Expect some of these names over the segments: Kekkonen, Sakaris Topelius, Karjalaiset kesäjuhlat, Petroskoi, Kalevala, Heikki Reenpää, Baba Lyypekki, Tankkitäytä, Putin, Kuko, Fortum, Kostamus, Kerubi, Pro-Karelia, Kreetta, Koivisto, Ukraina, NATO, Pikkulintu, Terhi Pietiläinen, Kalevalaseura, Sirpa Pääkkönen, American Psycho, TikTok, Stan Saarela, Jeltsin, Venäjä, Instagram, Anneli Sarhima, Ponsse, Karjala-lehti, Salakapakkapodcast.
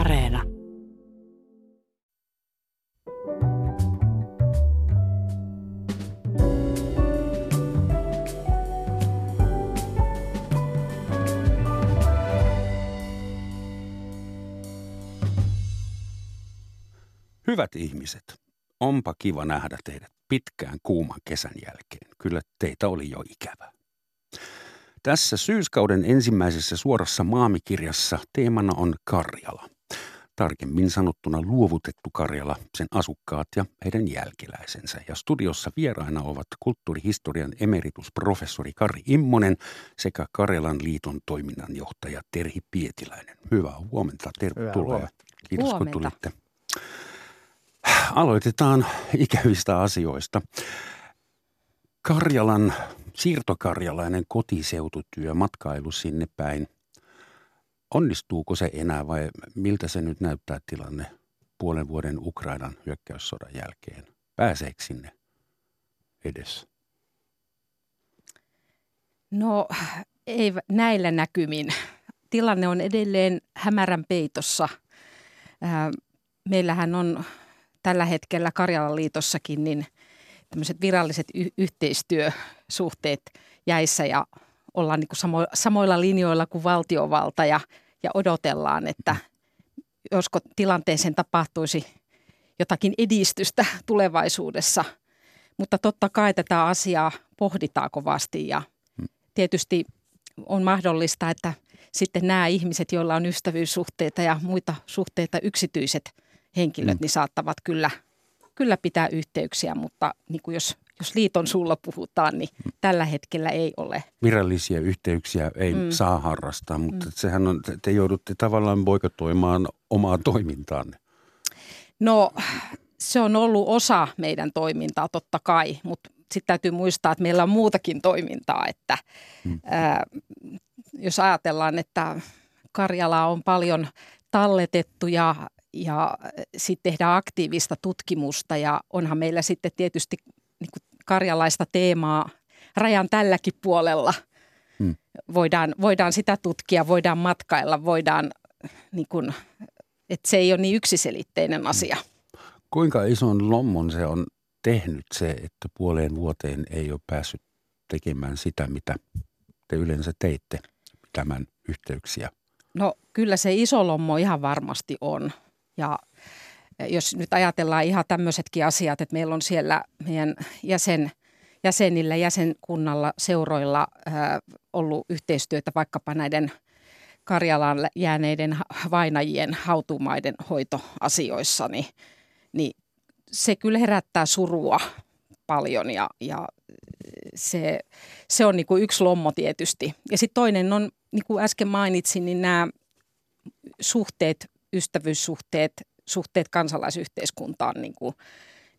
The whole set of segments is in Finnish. Areena. Hyvät ihmiset, onpa kiva nähdä teidät pitkään kuuman kesän jälkeen. Kyllä teitä oli jo ikävää. Tässä syyskauden ensimmäisessä suorassa maamikirjassa teemana on Karjala. Tarkemmin sanottuna luovutettu Karjala, sen asukkaat ja heidän jälkeläisensä. Ja studiossa vieraina ovat kulttuurihistorian emeritusprofessori Kari Immonen sekä Karjalan liiton toiminnanjohtaja Terhi Pietiläinen. Hyvää huomenta, tervetuloa. Hyvää. Kiitos huomenta. Kun tulitte. Aloitetaan ikävistä asioista. Karjalan siirtokarjalainen kotiseututyö, matkailu sinne päin. Onnistuuko se enää vai miltä se nyt näyttää tilanne puolen vuoden Ukrainan hyökkäyssodan jälkeen? Pääseekö sinne edes? No ei näillä näkymin. Tilanne on edelleen hämärän peitossa. Meillähän on tällä hetkellä Karjalan liitossakin niin tämmöiset viralliset yhteistyösuhteet jäissä ja ollaan niin kuin samoilla linjoilla kuin valtiovalta ja odotellaan, että josko tilanteeseen tapahtuisi jotakin edistystä tulevaisuudessa. Mutta totta kai tätä asiaa pohditaan kovasti ja tietysti on mahdollista, että sitten nämä ihmiset, joilla on ystävyyssuhteita ja muita suhteita, yksityiset henkilöt, niin saattavat kyllä pitää yhteyksiä, mutta niin kuin jos liiton sulla puhutaan, niin tällä hetkellä ei ole. Virallisia yhteyksiä ei saa harrastaa, mutta sehän on, te joudutte tavallaan boikotoimaan omaa toimintaanne. No se on ollut osa meidän toimintaa totta kai, mutta sitten täytyy muistaa, että meillä on muutakin toimintaa, että jos ajatellaan, että Karjalaa on paljon talletettu ja sitten tehdään aktiivista tutkimusta ja onhan meillä sitten tietysti niin kuin karjalaista teemaa rajan tälläkin puolella. Voidaan sitä tutkia, voidaan matkailla, voidaan, niin kuin, että se ei ole niin yksiselitteinen asia. Kuinka ison lommon se on tehnyt se, että puoleen vuoteen ei ole päässyt tekemään sitä, mitä te yleensä teitte, tämän yhteyksiä? No kyllä se iso lommo ihan varmasti on. Ja jos nyt ajatellaan ihan tämmöisetkin asiat, että meillä on siellä meidän jäsenillä, jäsenkunnalla, seuroilla ollut yhteistyötä vaikkapa näiden Karjalaan jääneiden vainajien hautumaiden hoitoasioissa, niin se kyllä herättää surua paljon ja se on niin kuin yksi lommo tietysti. Ja sitten toinen on, niin kuin äsken mainitsin, niin nämä suhteet, ystävyyssuhteet kansalaisyhteiskuntaan,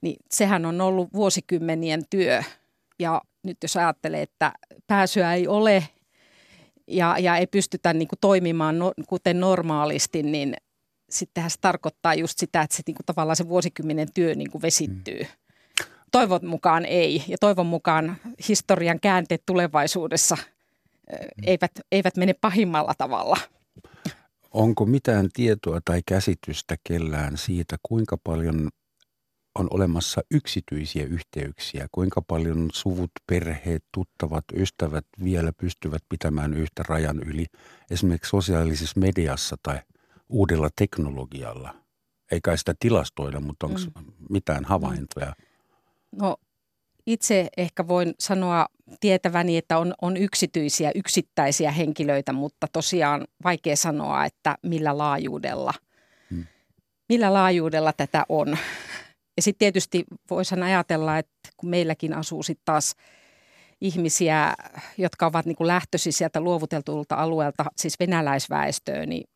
niin sehän on ollut vuosikymmenien työ. Ja nyt jos ajattelee, että pääsyä ei ole ja ei pystytä niin kuin toimimaan kuten normaalisti, niin sittenhän se tarkoittaa just sitä, että se, niin kuin tavallaan se vuosikymmenen työ niin kuin vesittyy. Toivon mukaan ei ja toivon mukaan historian käänteet tulevaisuudessa eivät mene pahimmalla tavalla. Onko mitään tietoa tai käsitystä kellään siitä, kuinka paljon on olemassa yksityisiä yhteyksiä? Kuinka paljon suvut, perheet, tuttavat, ystävät vielä pystyvät pitämään yhtä rajan yli esimerkiksi sosiaalisessa mediassa tai uudella teknologialla? Ei kai sitä tilastoida, mutta onko mitään havaintoja? No itse ehkä voin sanoa tietäväni, että on yksittäisiä henkilöitä, mutta tosiaan vaikea sanoa, että millä laajuudella tätä on. Ja sitten tietysti voisin ajatella, että kun meilläkin asuu sitten taas ihmisiä, jotka ovat niinku lähtöisiä sieltä luovuteltuilta alueelta, siis venäläisväestöön, niin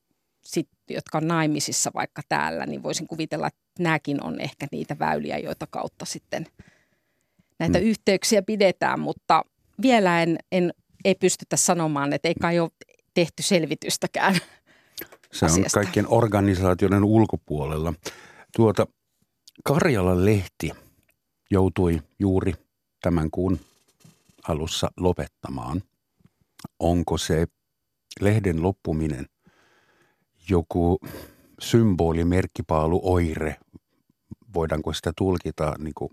sit, jotka on naimisissa vaikka täällä, niin voisin kuvitella, että nämäkin on ehkä niitä väyliä, joita kautta sitten näitä yhteyksiä pidetään, mutta vielä ei pystytä sanomaan, että ei kai ole tehty selvitystäkään se asiasta. On kaikkien organisaatioiden ulkopuolella. Karjala-lehti joutui juuri tämän kuun alussa lopettamaan. Onko se lehden loppuminen joku symboli, merkkipaalu, oire, voidaanko sitä tulkita niin kuin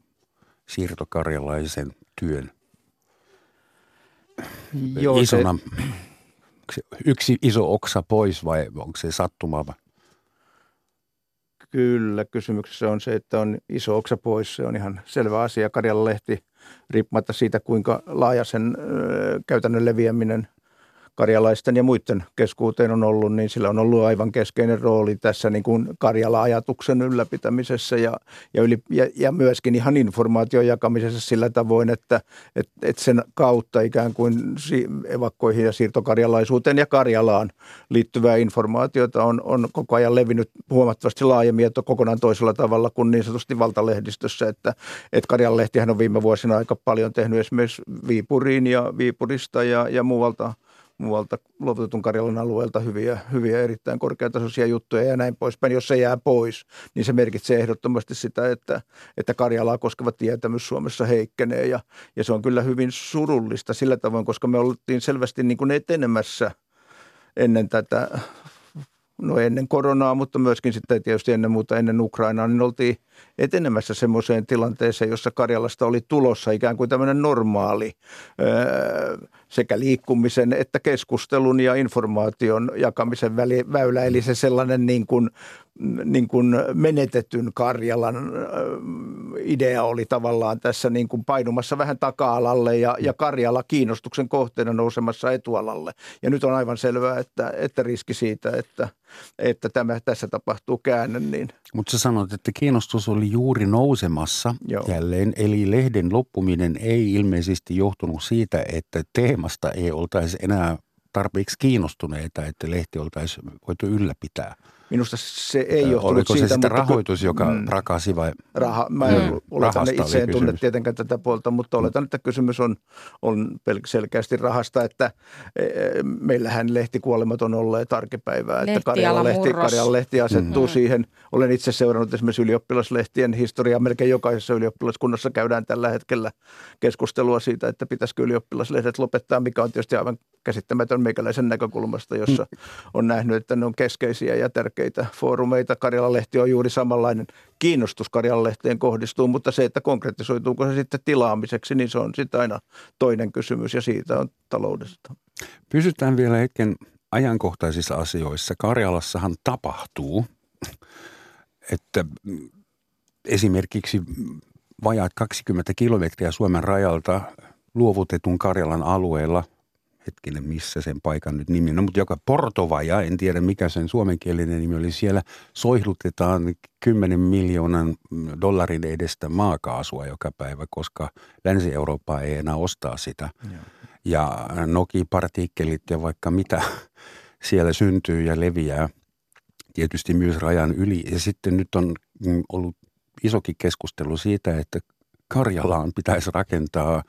siirtokarjalaisen työn isona? Se yksi iso oksa pois vai onko se sattumaa? Kyllä, kysymyksessä on se, että on iso oksa pois. Se on ihan selvä asia. Karjala-lehti, riippumatta siitä, kuinka laaja sen käytännön leviäminen karjalaisten ja muiden keskuuteen on ollut, niin sillä on ollut aivan keskeinen rooli tässä niin kuin Karjala-ajatuksen ylläpitämisessä ja myöskin ihan informaation jakamisessa sillä tavoin, että sen kautta ikään kuin evakkoihin ja siirtokarjalaisuuteen ja Karjalaan liittyvää informaatiota on koko ajan levinnyt huomattavasti laajemmin ja kokonaan toisella tavalla kuin niin sanotusti valtalehdistössä, että Karjala-lehtihän on viime vuosina aika paljon tehnyt esimerkiksi Viipuriin ja Viipurista ja muualta luovutetun Karjalan alueelta hyviä erittäin korkeatasoisia juttuja ja näin poispäin. Jos se jää pois, niin se merkitsee ehdottomasti sitä, että Karjalaa koskeva tietämys Suomessa heikkenee ja se on kyllä hyvin surullista sillä tavoin, koska me oltiin selvästi niin kuin etenemässä ennen tätä, no ennen koronaa, mutta myöskin sitten tietysti ennen muuta ennen Ukrainaa, niin oltiin etenemässä semmoiseen tilanteeseen, jossa Karjalasta oli tulossa ikään kuin tämmöinen normaali sekä liikkumisen että keskustelun ja informaation jakamisen väylä, eli se sellainen niin kuin menetetyn Karjalan idea oli tavallaan tässä niin kuin painumassa vähän taka-alalle ja Karjala kiinnostuksen kohteena nousemassa etualalle. Ja nyt on aivan selvää, että riski siitä, että tässä tapahtuu käänne. Niin. Mutta sä sanoit, että kiinnostus oli juuri nousemassa. Joo. Jälleen, eli lehden loppuminen ei ilmeisesti johtunut siitä, että teemasta ei oltaisi enää tarpeeksi kiinnostuneita, että lehti oltaisi voitu ylläpitää. Minusta se ei johtunut siitä. Oliko se sitä rahoitus, joka rakasi vai? Mä en oletan, itse en tunne tietenkään tätä puolta, mutta oletan, että kysymys on selkeästi rahasta, että meillähän lehtikuolemat on olleet arkipäivää. Karjalan lehti asettuu siihen. Olen itse seurannut esimerkiksi ylioppilaslehtien historiaa. Melkein jokaisessa ylioppilaskunnassa käydään tällä hetkellä keskustelua siitä, että pitäisikö ylioppilaslehdet lopettaa, mikä on tietysti aivan käsittämätön meikäläisen näkökulmasta, jossa on nähnyt, että ne on keskeisiä ja tärkeitä foorumeita. Karjala-lehti on juuri samanlainen. Kiinnostus Karjala-lehteen kohdistuu, mutta se, että konkretisoituuko se sitten tilaamiseksi, niin se on sitten aina toinen kysymys ja siitä on taloudesta. Pysytään vielä hetken ajankohtaisissa asioissa. Karjalassahan tapahtuu, että esimerkiksi vajaat 20 kilometriä Suomen rajalta luovutetun Karjalan alueella – hetkinen, missä sen paikan nyt nimi on, mutta joka Portovaja, en tiedä mikä sen suomenkielinen nimi oli, siellä soihdutetaan $10 miljoonan edestä maakaasua joka päivä, koska Länsi-Eurooppaa ei enää ostaa sitä. Joo. Ja nokipartikkelit ja vaikka mitä siellä syntyy ja leviää, tietysti myös rajan yli. Ja sitten nyt on ollut isokin keskustelu siitä, että Karjalaan pitäisi rakentaa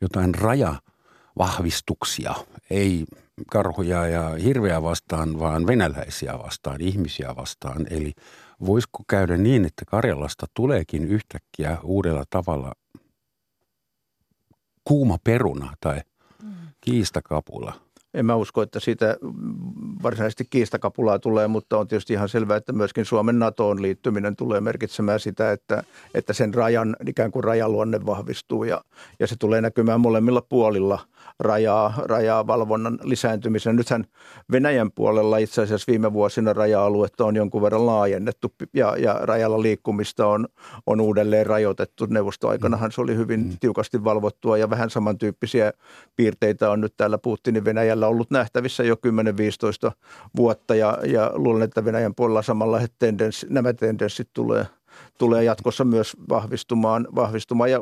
jotain rajavahvistuksia, ei karhuja ja hirveä vastaan, vaan venäläisiä vastaan, ihmisiä vastaan. Eli voisiko käydä niin, että Karjalasta tuleekin yhtäkkiä uudella tavalla kuuma peruna tai kiistakapula? En mä usko, että siitä varsinaisesti kiistakapulaa tulee, mutta on tietysti ihan selvää, että myöskin Suomen NATOon liittyminen tulee merkitsemään sitä, että sen rajan, ikään kuin rajaluonne vahvistuu ja se tulee näkymään molemmilla puolilla rajaa valvonnan lisääntymisen. Nythän Venäjän puolella itse asiassa viime vuosina raja-aluetta on jonkun verran laajennettu ja rajalla liikkumista on uudelleen rajoitettu. Neuvostoaikanahan se oli hyvin tiukasti valvottua ja vähän samantyyppisiä piirteitä on nyt täällä Putinin Venäjällä ollut nähtävissä jo 10-15 vuotta ja luulen, että Venäjän puolella samanlaiset nämä tendenssit tulee jatkossa myös vahvistumaan ja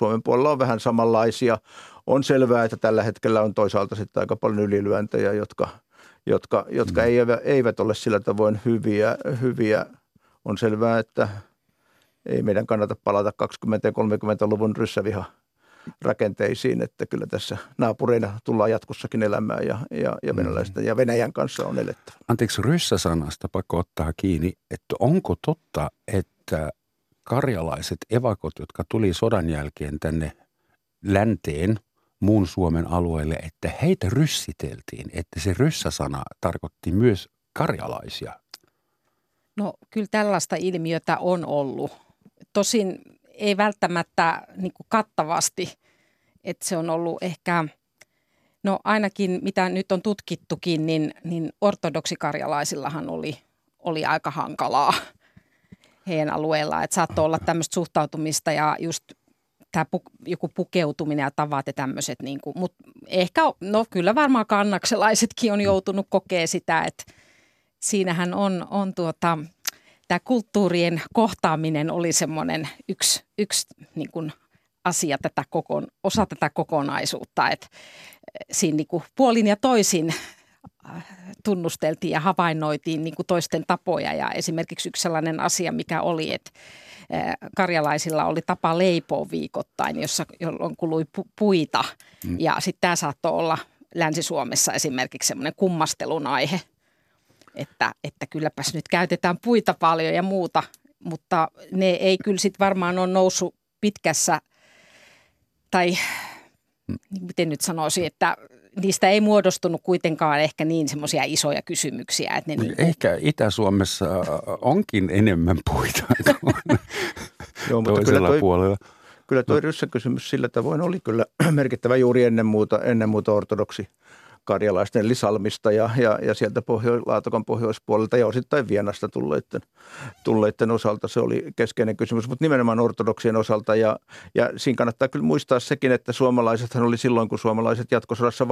Suomen puolella on vähän samanlaisia. On selvää, että tällä hetkellä on toisaalta sitten aika paljon ylilyöntejä, jotka eivät ole sillä tavoin hyviä. On selvää, että ei meidän kannata palata 20- ja 30-luvun ryssäviha rakenteisiin, että kyllä tässä naapureina tullaan jatkossakin elämään ja venäläisten ja Venäjän kanssa on elettävä. Anteeksi, ryssäsanasta pakko ottaa kiinni, että onko totta, että karjalaiset evakot, jotka tuli sodan jälkeen tänne länteen muun Suomen alueelle, että heitä ryssiteltiin, että se ryssäsana tarkoitti myös karjalaisia? No kyllä tällaista ilmiötä on ollut. Tosin ei välttämättä niin kuin kattavasti, että se on ollut ehkä, no ainakin mitä nyt on tutkittukin, niin ortodoksikarjalaisillahan oli aika hankalaa heidän alueellaan. Että saattoi olla tämmöistä suhtautumista ja just tämä joku pukeutuminen ja tavat ja tämmöiset. Niin kuin, mutta ehkä, no kyllä varmaan kannakselaisetkin on joutunut kokea sitä, että siinähän on tämä kulttuurien kohtaaminen oli semmoinen yksi niin kuin asia osa tätä kokonaisuutta, että siinä niin kuin puolin ja toisin tunnusteltiin ja havainnoitiin niin kuin toisten tapoja. Ja esimerkiksi yksi sellainen asia, mikä oli, että karjalaisilla oli tapa leipoa viikoittain, jolloin kului puita. Ja sitten tämä saattoi olla Länsi-Suomessa esimerkiksi semmoinen kummastelun aihe. Että kylläpäs nyt käytetään puita paljon ja muuta, mutta ne ei kyllä sitten varmaan ole noussut pitkässä, tai miten nyt sanoisin, että niistä ei muodostunut kuitenkaan ehkä niin semmoisia isoja kysymyksiä. Että ne ehkä Itä-Suomessa onkin enemmän puita kuin toisella puolella. Kyllä tuo ryssäkysymys sillä tavoin oli kyllä merkittävä juuri ennen muuta ortodoksi. Karjalaisten Lisalmista ja sieltä Laatokan pohjoispuolelta ja osittain Vienasta tulleiden osalta se oli keskeinen kysymys, mutta nimenomaan ortodoksien osalta. Ja siinä kannattaa kyllä muistaa sekin, että suomalaisethan oli silloin, kun suomalaiset jatkosodassa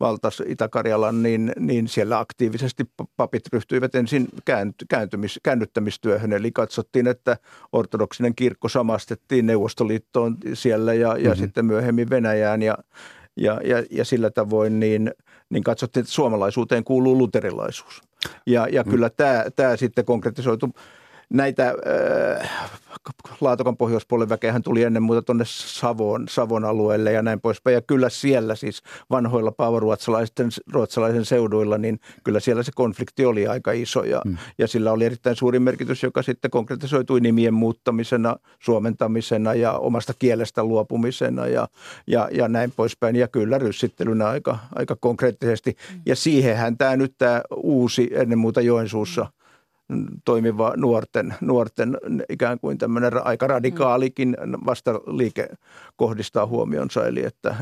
valtas Itä-Karjalan, niin siellä aktiivisesti papit ryhtyivät ensin käännyttämistyöhön. Eli katsottiin, että ortodoksinen kirkko samastettiin Neuvostoliittoon siellä ja sitten myöhemmin Venäjään ja sillä tavoin niin katsottiin, että suomalaisuuteen kuuluu luterilaisuus. Ja kyllä tämä sitten konkretisoitu. Näitä Laatokan pohjoispuolen väkeähän tuli ennen muuta tuonne Savon alueelle ja näin poispäin. Ja kyllä siellä siis vanhoilla ruotsalaisen seuduilla, niin kyllä siellä se konflikti oli aika iso. Ja sillä oli erittäin suuri merkitys, joka sitten konkretisoitui nimien muuttamisena, suomentamisena ja omasta kielestä luopumisena ja näin poispäin. Ja kyllä ryssittelynä aika konkreettisesti. Ja siihenhän tämä uusi ennen muuta Joensuussa toimiva nuorten ikään kuin tämmöinen aika radikaalikin vastaliike kohdistaa huomionsa, eli että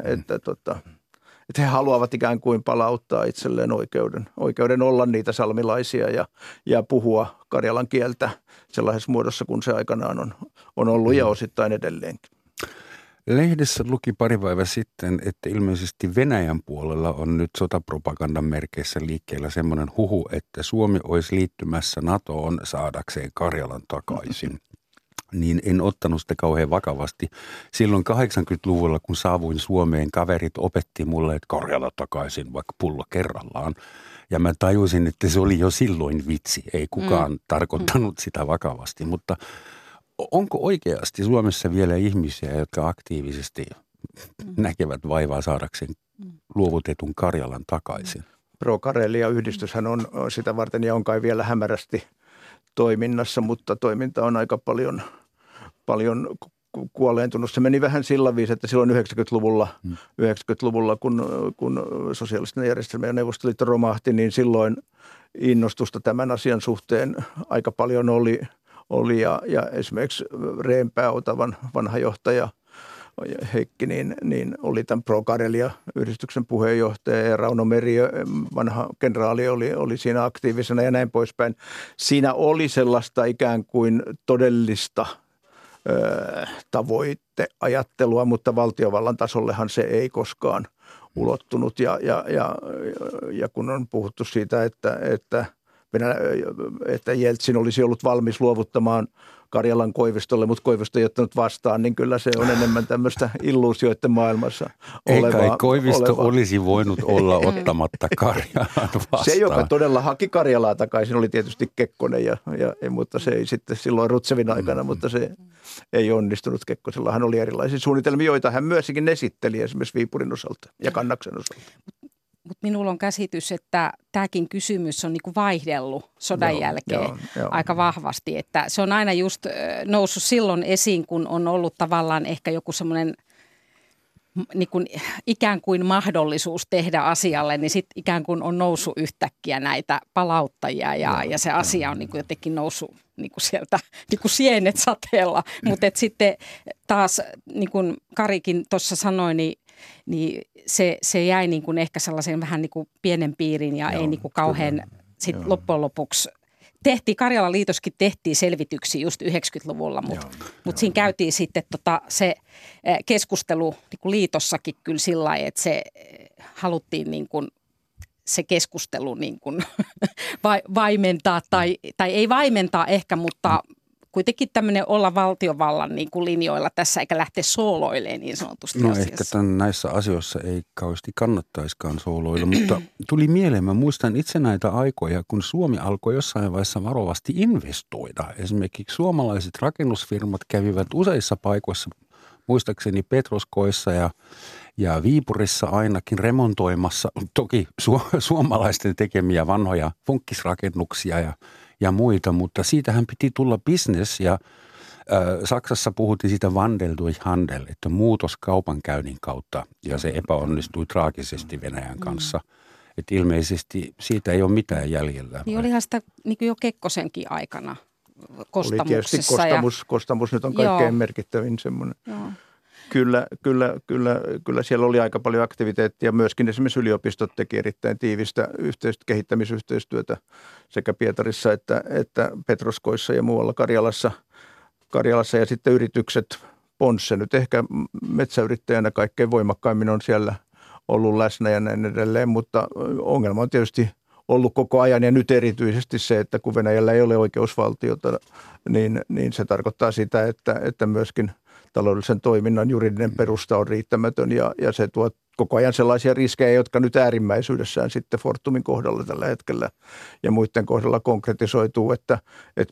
he haluavat ikään kuin palauttaa itselleen oikeuden olla niitä salmilaisia ja puhua karjalan kieltä sellaisessa muodossa, kun se aikanaan on ollut ja osittain edelleenkin. Lehdessä luki pari päivää sitten, että ilmeisesti Venäjän puolella on nyt sotapropagandan merkeissä liikkeellä semmoinen huhu, että Suomi olisi liittymässä NATOon saadakseen Karjalan takaisin. Niin en ottanut sitä kauhean vakavasti. Silloin 80-luvulla, kun saavuin Suomeen, kaverit opetti mulle, että Karjala takaisin, vaikka pullo kerrallaan. Ja mä tajusin, että se oli jo silloin vitsi. Ei kukaan tarkoittanut sitä vakavasti, mutta onko oikeasti Suomessa vielä ihmisiä, jotka aktiivisesti näkevät vaivaa saadakseen luovutetun Karjalan takaisin? Pro-Karelia yhdistyshän on sitä varten ja on kai vielä hämärästi toiminnassa, mutta toiminta on aika paljon kuoleentunut. Se meni vähän sillä viisi, että silloin 90-luvulla kun sosiaalisten järjestelmien ja Neuvostoliitto romahti, niin silloin innostusta tämän asian suhteen aika paljon oli ja esimerkiksi Reenpää, Otavan vanha johtaja Heikki, niin oli tämän Pro-Karelia-yhdistyksen puheenjohtaja ja Rauno Meri, vanha kenraali, oli siinä aktiivisena ja näin poispäin. Siinä oli sellaista ikään kuin todellista tavoiteajattelua, mutta valtiovallan tasollehan se ei koskaan ulottunut ja kun on puhuttu siitä, että Jeltsin olisi ollut valmis luovuttamaan Karjalan Koivistolle, mutta Koivisto ei ottanut vastaan, niin kyllä se on enemmän tämmöistä illuusioiden maailmassa olevaa. Eikä Koivisto olisi voinut olla ottamatta Karjalan vastaan. Se, joka todella haki Karjalaa takaisin, oli tietysti Kekkonen, mutta se ei sitten silloin Rutsevin aikana, mutta se ei onnistunut. Kekkosella hän oli erilaisia suunnitelmia, joita hän myöskin esitteli esimerkiksi Viipurin osalta ja Kannaksen osalta. Mutta minulla on käsitys, että tämäkin kysymys on niinku vaihdellut sodan jälkeen aika vahvasti. Että se on aina just noussut silloin esiin, kun on ollut tavallaan ehkä joku semmoinen niin kuin ikään kuin mahdollisuus tehdä asialle, niin sitten ikään kuin on noussut yhtäkkiä näitä palauttajia ja se asia on niin kuin jotenkin noussut niin kuin sieltä niin kuin sienet sateella. Mutta sitten taas, niin kuin Karikin tuossa sanoi, niin se jäi niin kuin ehkä sellaisen vähän niin kuin pienen piirin ja ei niin kuin kauhean sit loppujen lopuksi. Karjalan liitoskin tehtiin selvityksiä just 90-luvulla, mutta siinä käytiin sitten se keskustelu niin kuin liitossakin kyllä sillä lailla, että se haluttiin niin kuin se keskustelu niin kuin vaimentaa tai ei vaimentaa ehkä, mutta kuitenkin tämmöinen olla valtiovallan niin kuin linjoilla tässä eikä lähteä sooloilemaan niin sanotusti asiassa. Ehkä näissä asioissa ei kauheasti kannattaisikaan sooloilla, mutta tuli mieleen, mä muistan itse näitä aikoja, kun Suomi alkoi jossain vaiheessa varovasti investoida. Esimerkiksi suomalaiset rakennusfirmat kävivät useissa paikoissa, muistaakseni Petroskoissa ja Viipurissa ainakin remontoimassa toki suomalaisten tekemiä vanhoja funkkisrakennuksia ja muita, mutta siitähän piti tulla business ja Saksassa puhuttiin siitä Wandel durch Handel, että muutos kaupankäynnin kautta ja se epäonnistui traagisesti Venäjän kanssa. Että ilmeisesti siitä ei ole mitään jäljellä. Niin olihan sitä niin jo Kekkosenkin aikana Kostamuksessa. Oli tietysti Kostamus nyt on kaikkein merkittävin semmoinen. Joo. Kyllä siellä oli aika paljon aktiviteettia. Myöskin esimerkiksi yliopistot teki erittäin tiivistä kehittämisyhteistyötä sekä Pietarissa että Petroskoissa ja muualla Karjalassa. Ja sitten yritykset, Ponsse nyt ehkä metsäyrittäjänä kaikkein voimakkaimmin on siellä ollut läsnä ja näin edelleen, mutta ongelma on tietysti ollut koko ajan ja nyt erityisesti se, että kun Venäjällä ei ole oikeusvaltiota, niin se tarkoittaa sitä, että myöskin taloudellisen toiminnan juridinen perusta on riittämätön ja se tuo koko ajan sellaisia riskejä, jotka nyt äärimmäisyydessään sitten Fortumin kohdalla tällä hetkellä ja muiden kohdalla konkretisoituu, että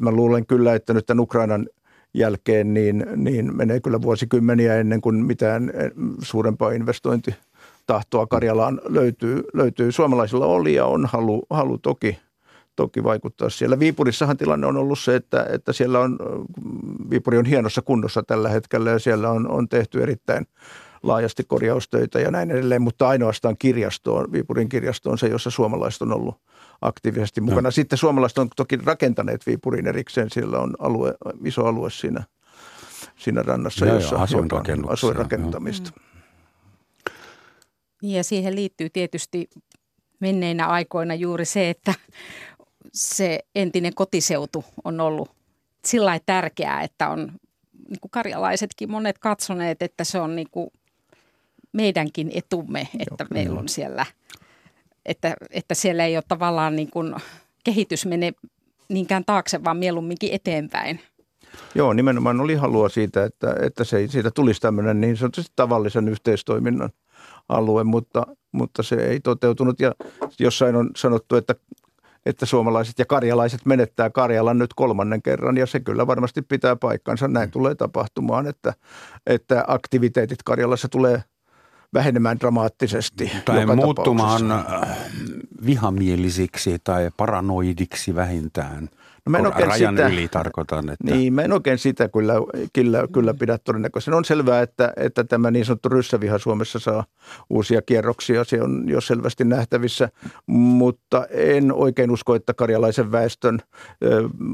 mä luulen kyllä, että nyt tämän Ukrainan jälkeen niin menee kyllä vuosikymmeniä ennen kuin mitään suurempaa investointitahtoa Karjalaan löytyy. Suomalaisilla oli ja on halu toki vaikuttaa siellä. Viipurissahan tilanne on ollut se, että siellä on, Viipuri on hienossa kunnossa tällä hetkellä ja siellä on tehty erittäin laajasti korjaustöitä ja näin edelleen, mutta ainoastaan kirjastoon, Viipurin kirjasto on se, jossa suomalaiset on ollut aktiivisesti mukana. Sitten suomalaiset on toki rakentaneet Viipurin erikseen, siellä on iso alue siinä rannassa, jossa on asuinrakentamista. Ja siihen liittyy tietysti menneinä aikoina juuri se, että se entinen kotiseutu on ollut sillä lailla tärkeää, että on niin kuin karjalaisetkin monet katsoneet, että se on niin kuin meidänkin etumme, että meillä on siellä, että siellä ei ole tavallaan niin kuin kehitys mene niinkään taakse, vaan mieluumminkin eteenpäin. Joo, nimenomaan oli halua siitä, että siitä tulisi tämmöinen niin sanotusti tavallisen yhteistoiminnan alue, mutta se ei toteutunut ja jossain on sanottu, että suomalaiset ja karjalaiset menettää Karjalan nyt 3. kerran ja se kyllä varmasti pitää paikkansa. Näin tulee tapahtumaan, että aktiviteetit Karjalassa tulee vähenemään dramaattisesti. Tai muuttumaan vihamielisiksi tai paranoidiksi vähintään. No mä en oikein rajan sitä, yli tarkoitan, että... Niin, mä en oikein sitä kyllä pidä todennäköisenä. On selvää, että tämä niin sanottu ryssäviha Suomessa saa uusia kierroksia. Se on jo selvästi nähtävissä, mutta en oikein usko, että karjalaisen väestön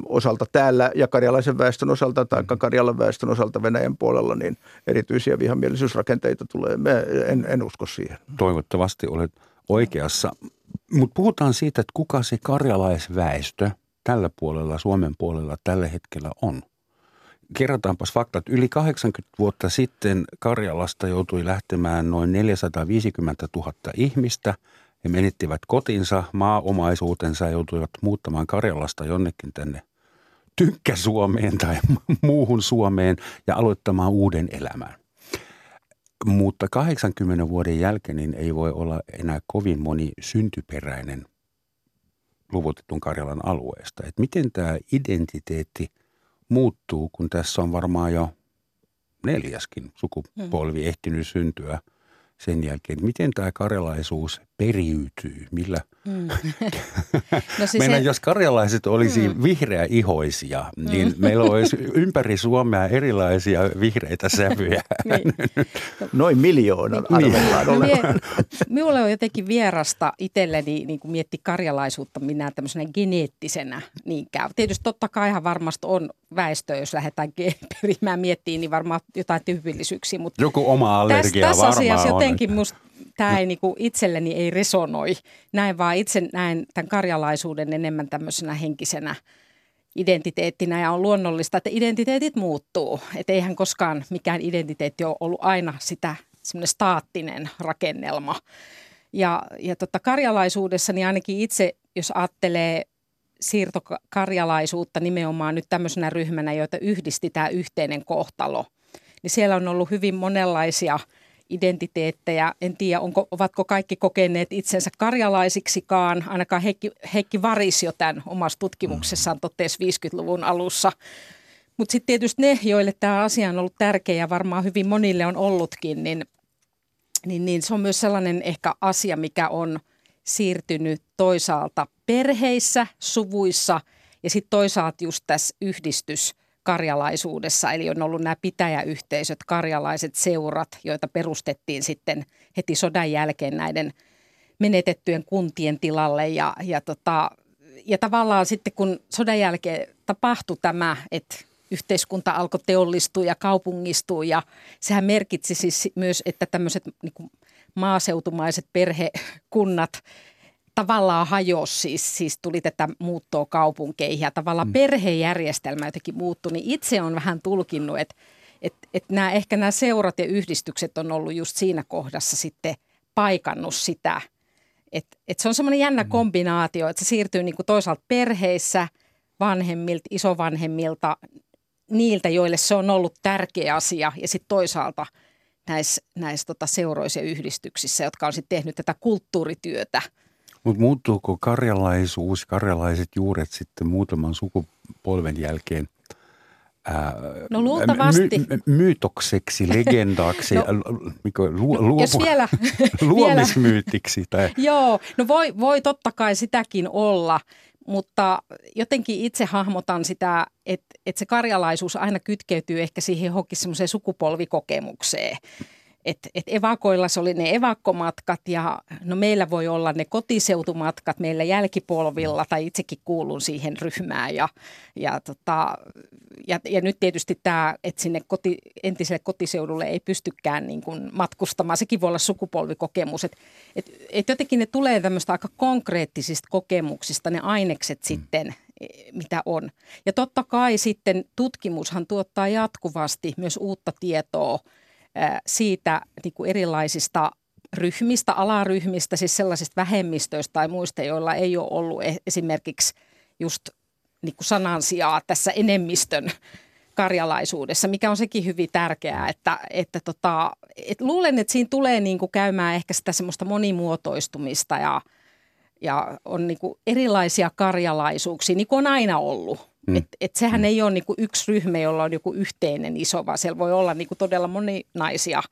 osalta täällä ja karjalaisen väestön osalta tai Karjalan väestön osalta Venäjän puolella niin erityisiä vihamielisyysrakenteita tulee. Mä en usko siihen. Toivottavasti olet oikeassa. Mutta puhutaan siitä, että kuka se karjalaisväestö tällä puolella, Suomen puolella tällä hetkellä on. Kerrataanpas faktat. Yli 80 vuotta sitten Karjalasta joutui lähtemään noin 450 000 ihmistä. He menettivät kotinsa, maaomaisuutensa ja joutuivat muuttamaan Karjalasta jonnekin tänne Tynkkä-Suomeen tai muuhun Suomeen ja aloittamaan uuden elämän. Mutta 80 vuoden jälkeen niin ei voi olla enää kovin moni syntyperäinen luvutetun Karjalan alueesta. Et miten tämä identiteetti muuttuu, kun tässä on varmaan jo 4. sukupolvi ehtinyt syntyä sen jälkeen. Miten tämä karjalaisuus periytyy, millä... Mm. No siis meidän, jos karjalaiset olisi vihreäihoisia, niin meillä olisi ympäri Suomea erilaisia vihreitä sävyjä. Niin. Noin miljoonan arvellaan olevan. Minulle on jotenkin vierasta itselleni niin kuin mietti karjalaisuutta minä tämmöisenä geneettisenä niinkään. Tietysti totta kai ihan varmasti on väestöä, jos lähdetään perimään miettiin, niin varmaan jotain tyypillisyyksiä. Mutta joku oma allergia tässä varmaan asiassa on. Jotenkin musta tämä ei niinku itselleni ei resonoi. Näin vaan itse näen tämän karjalaisuuden enemmän tämmöisenä henkisenä identiteettinä ja on luonnollista, että identiteetit muuttuu. Että eihän koskaan mikään identiteetti ole ollut aina sitä semmoinen staattinen rakennelma. Ja totta karjalaisuudessa niin ainakin itse, jos ajattelee siirtokarjalaisuutta nimenomaan nyt tämmöisenä ryhmänä, joita yhdisti tämä yhteinen kohtalo, niin siellä on ollut hyvin monenlaisia identiteettejä. En tiedä, ovatko kaikki kokeneet itsensä karjalaisiksikaan. Ainakaan Heikki Varis jo tämän omassa tutkimuksessaan totesi 50-luvun alussa. Mutta sitten tietysti ne, joille tämä asia on ollut tärkeä ja varmaan hyvin monille on ollutkin, niin se on myös sellainen ehkä asia, mikä on siirtynyt toisaalta perheissä, suvuissa ja sitten toisaalta just tässä yhdistyskarjalaisuudessa. Eli on ollut nämä pitäjäyhteisöt, karjalaiset seurat, joita perustettiin sitten heti sodan jälkeen näiden menetettyjen kuntien tilalle. Ja tavallaan sitten kun sodan jälkeen tapahtui tämä, että yhteiskunta alkoi teollistua ja kaupungistua ja sehän merkitsi siis myös, että tämmöiset niin kuin maaseutumaiset perhekunnat tavallaan hajosi, siis tuli tätä muuttoa kaupunkeihin ja tavallaan perhejärjestelmä jotenkin muuttui, niin itse on vähän tulkinnut, että nämä seurat ja yhdistykset on ollut just siinä kohdassa sitten paikannut sitä. Että se on semmoinen jännä kombinaatio, että se siirtyy niin kuin toisaalta perheissä vanhemmilta, isovanhemmilta, niiltä, joille se on ollut tärkeä asia ja sitten toisaalta näissä seuroissa ja yhdistyksissä, jotka on sitten tehnyt tätä kulttuurityötä. Mutta muuttuuko karjalaisuus, karjalaiset juuret sitten muutaman sukupolven jälkeen myytokseksi, legendaaksi, luomismyytiksi? Tai. Joo, no voi totta kai sitäkin olla, mutta jotenkin itse hahmotan sitä, että se karjalaisuus aina kytkeytyy ehkä siihen johonkin semmoiseen sukupolvikokemukseen. Et evakoilla se oli ne evakkomatkat ja no meillä voi olla ne kotiseutumatkat meillä jälkipolvilla tai itsekin kuulun siihen ryhmään ja nyt tietysti tämä, että sinne entiselle kotiseudulle ei pystykään niin kuin matkustamaan, sekin voi olla sukupolvikokemus, et jotenkin ne tulee tämmöistä aika konkreettisista kokemuksista ne ainekset sitten, mitä on. Ja totta kai sitten tutkimushan tuottaa jatkuvasti myös uutta tietoa siitä niin kuin erilaisista ryhmistä, alaryhmistä, siis sellaisista vähemmistöistä tai muista, joilla ei ole ollut esimerkiksi just niin kuin sanansijaa tässä enemmistön karjalaisuudessa, mikä on sekin hyvin tärkeää, että luulen, että siinä tulee niin kuin käymään ehkä sitä semmoista monimuotoistumista ja on niin kuin erilaisia karjalaisuuksia, niin kuin on aina ollut. Että sehän ei ole niinku yksi ryhmä, jolla on joku yhteinen iso, vaan siellä voi olla niinku todella moninaisia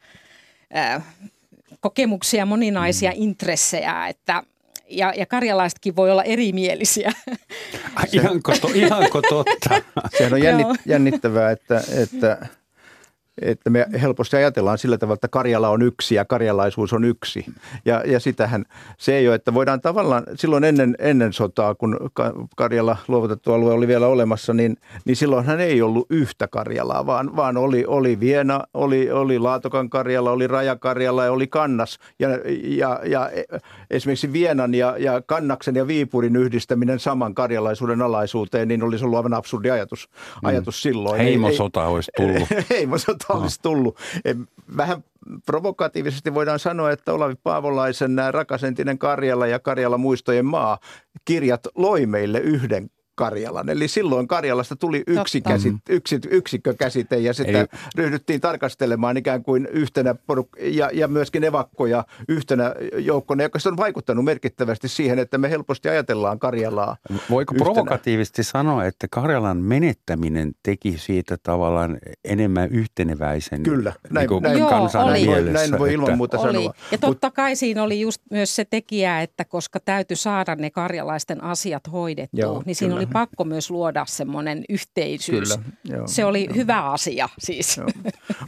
kokemuksia, moninaisia intressejä, että ja karjalaisetkin voi olla erimielisiä. Ihanko totta? Sehän on jännittävää, että me helposti ajatellaan sillä tavalla, että Karjala on yksi ja karjalaisuus on yksi. Ja sitähän se ei ole, että voidaan tavallaan silloin ennen sotaa, kun Karjala luovutettu alue oli vielä olemassa, niin silloinhan ei ollut yhtä Karjalaa, vaan oli Viena, oli Laatokan Karjala, oli Rajakarjala ja oli Kannas. Ja esimerkiksi Vienan ja Kannaksen ja Viipurin yhdistäminen saman karjalaisuuden alaisuuteen, niin olisi ollut aivan absurdi ajatus silloin. Heimosota olisi tullut. Heimosota. Olisi tullut. Vähän provokatiivisesti voidaan sanoa, että Olavi Paavolaisen Rakas entinen Karjala ja Karjala muistojen maa -kirjat loi meille yhden Karjalan. Eli silloin Karjalasta tuli yksikkökäsite ja sitä ryhdyttiin tarkastelemaan ikään kuin yhtenä ja myöskin evakkoja yhtenä joukkona, joka on vaikuttanut merkittävästi siihen, että me helposti ajatellaan Karjalaa. Voiko provokatiivisesti sanoa, että Karjalan menettäminen teki siitä tavallaan enemmän yhteneväisen kansan mielessä? Näin voi ilman muuta sanoa. Ja totta kai siinä oli just myös se tekijä, että koska täytyi saada ne karjalaisten asiat hoidettua, niin siinä oli pakko myös luoda semmoinen yhteisyys. Se oli hyvä asia siis.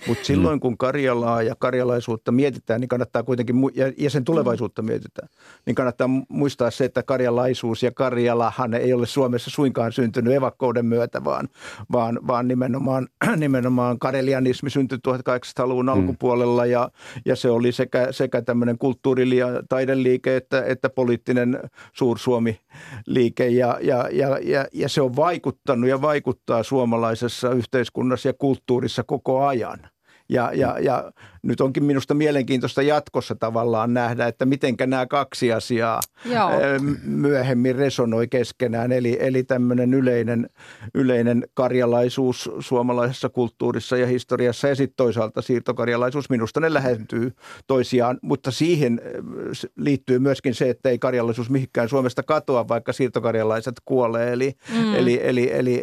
Mutta silloin kun Karjalaa ja karjalaisuutta mietitään, niin kannattaa kuitenkin, ja sen tulevaisuutta mietitään, niin kannattaa muistaa se, että karjalaisuus ja Karjalahan ei ole Suomessa suinkaan syntynyt evakkouden myötä, vaan nimenomaan karelianismi syntyi 1800-luvun alkupuolella ja se oli sekä tämmöinen kulttuuri- ja taideliike että poliittinen Suur-Suomi-liike ja se on vaikuttanut ja vaikuttaa suomalaisessa yhteiskunnassa ja kulttuurissa koko ajan. Ja nyt onkin minusta mielenkiintoista jatkossa tavallaan nähdä, että mitenkä nämä kaksi asiaa myöhemmin resonoi keskenään. Eli tämmöinen yleinen karjalaisuus suomalaisessa kulttuurissa ja historiassa ja sitten toisaalta siirtokarjalaisuus. Minusta ne lähentyy toisiaan, mutta siihen liittyy myöskin se, että ei karjalaisuus mihinkään Suomesta katoa, vaikka siirtokarjalaiset kuolee.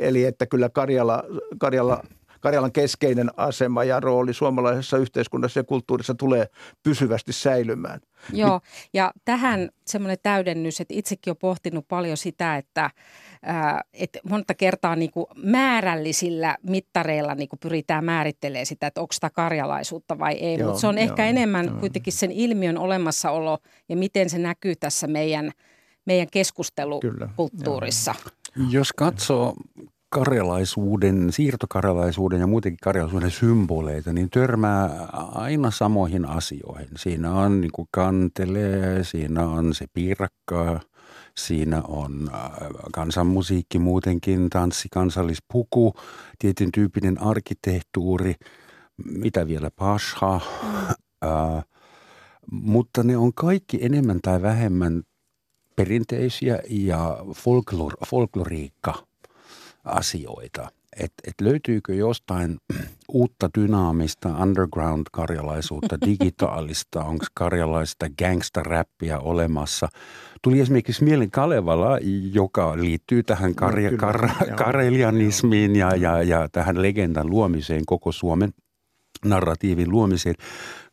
Eli että kyllä Karjalan keskeinen asema ja rooli suomalaisessa yhteiskunnassa ja kulttuurissa tulee pysyvästi säilymään. Joo, ja tähän semmoinen täydennys, että itsekin olen pohtinut paljon sitä, että monta kertaa niin kuin määrällisillä mittareilla niin kuin pyritään määrittelemään sitä, että onko sitä karjalaisuutta vai ei. Mutta se on ehkä enemmän kuitenkin sen ilmiön olemassaolo ja miten se näkyy tässä meidän keskustelukulttuurissa. Jos katsoo karjalaisuuden, siirtokarjalaisuuden ja muutenkin karjalaisuuden symboleita, niin törmää aina samoihin asioihin. Siinä on niin kuin kantelee, siinä on se piirakka, siinä on kansanmusiikki muutenkin, tanssi, kansallispuku, tietyn tyyppinen arkkitehtuuri, mitä vielä pasha, mutta ne on kaikki enemmän tai vähemmän perinteisiä ja folkloriikka asioita. Että löytyykö jostain uutta dynaamista underground-karjalaisuutta, digitaalista, onko karjalaista gangsta-räppiä olemassa? Tuli esimerkiksi mieleen Kalevala, joka liittyy tähän karelianismiin ja tähän legendan luomiseen, koko Suomen narratiivin luomiseen.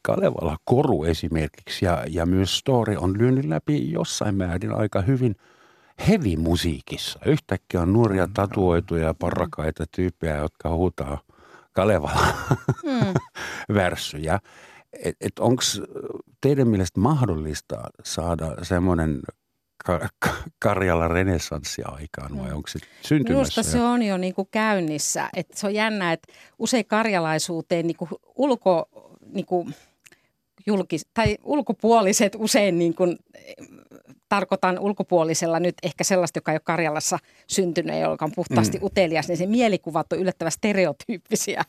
Kalevala koru esimerkiksi ja myös story on lyönyt läpi jossain määrin aika hyvin heavy-musiikissa. Yhtäkkiä on nuoria tatuoituja, parrakaita tyyppejä, jotka huutaa Kalevala-värssyjä. Onko teidän mielestä mahdollista saada semmoinen Karjalan renessanssi aikaan vai onko se syntymässä? Minusta se on jo niinku käynnissä. Et se on jännä, että usein karjalaisuuteen niinku ulkopuoliset usein niin kuin, tarkoitan ulkopuolisella nyt ehkä sellaista, joka ei ole Karjalassa syntynyt ja joka on puhtaasti utelias, niin se mielikuvat on yllättävän stereotyyppisiä.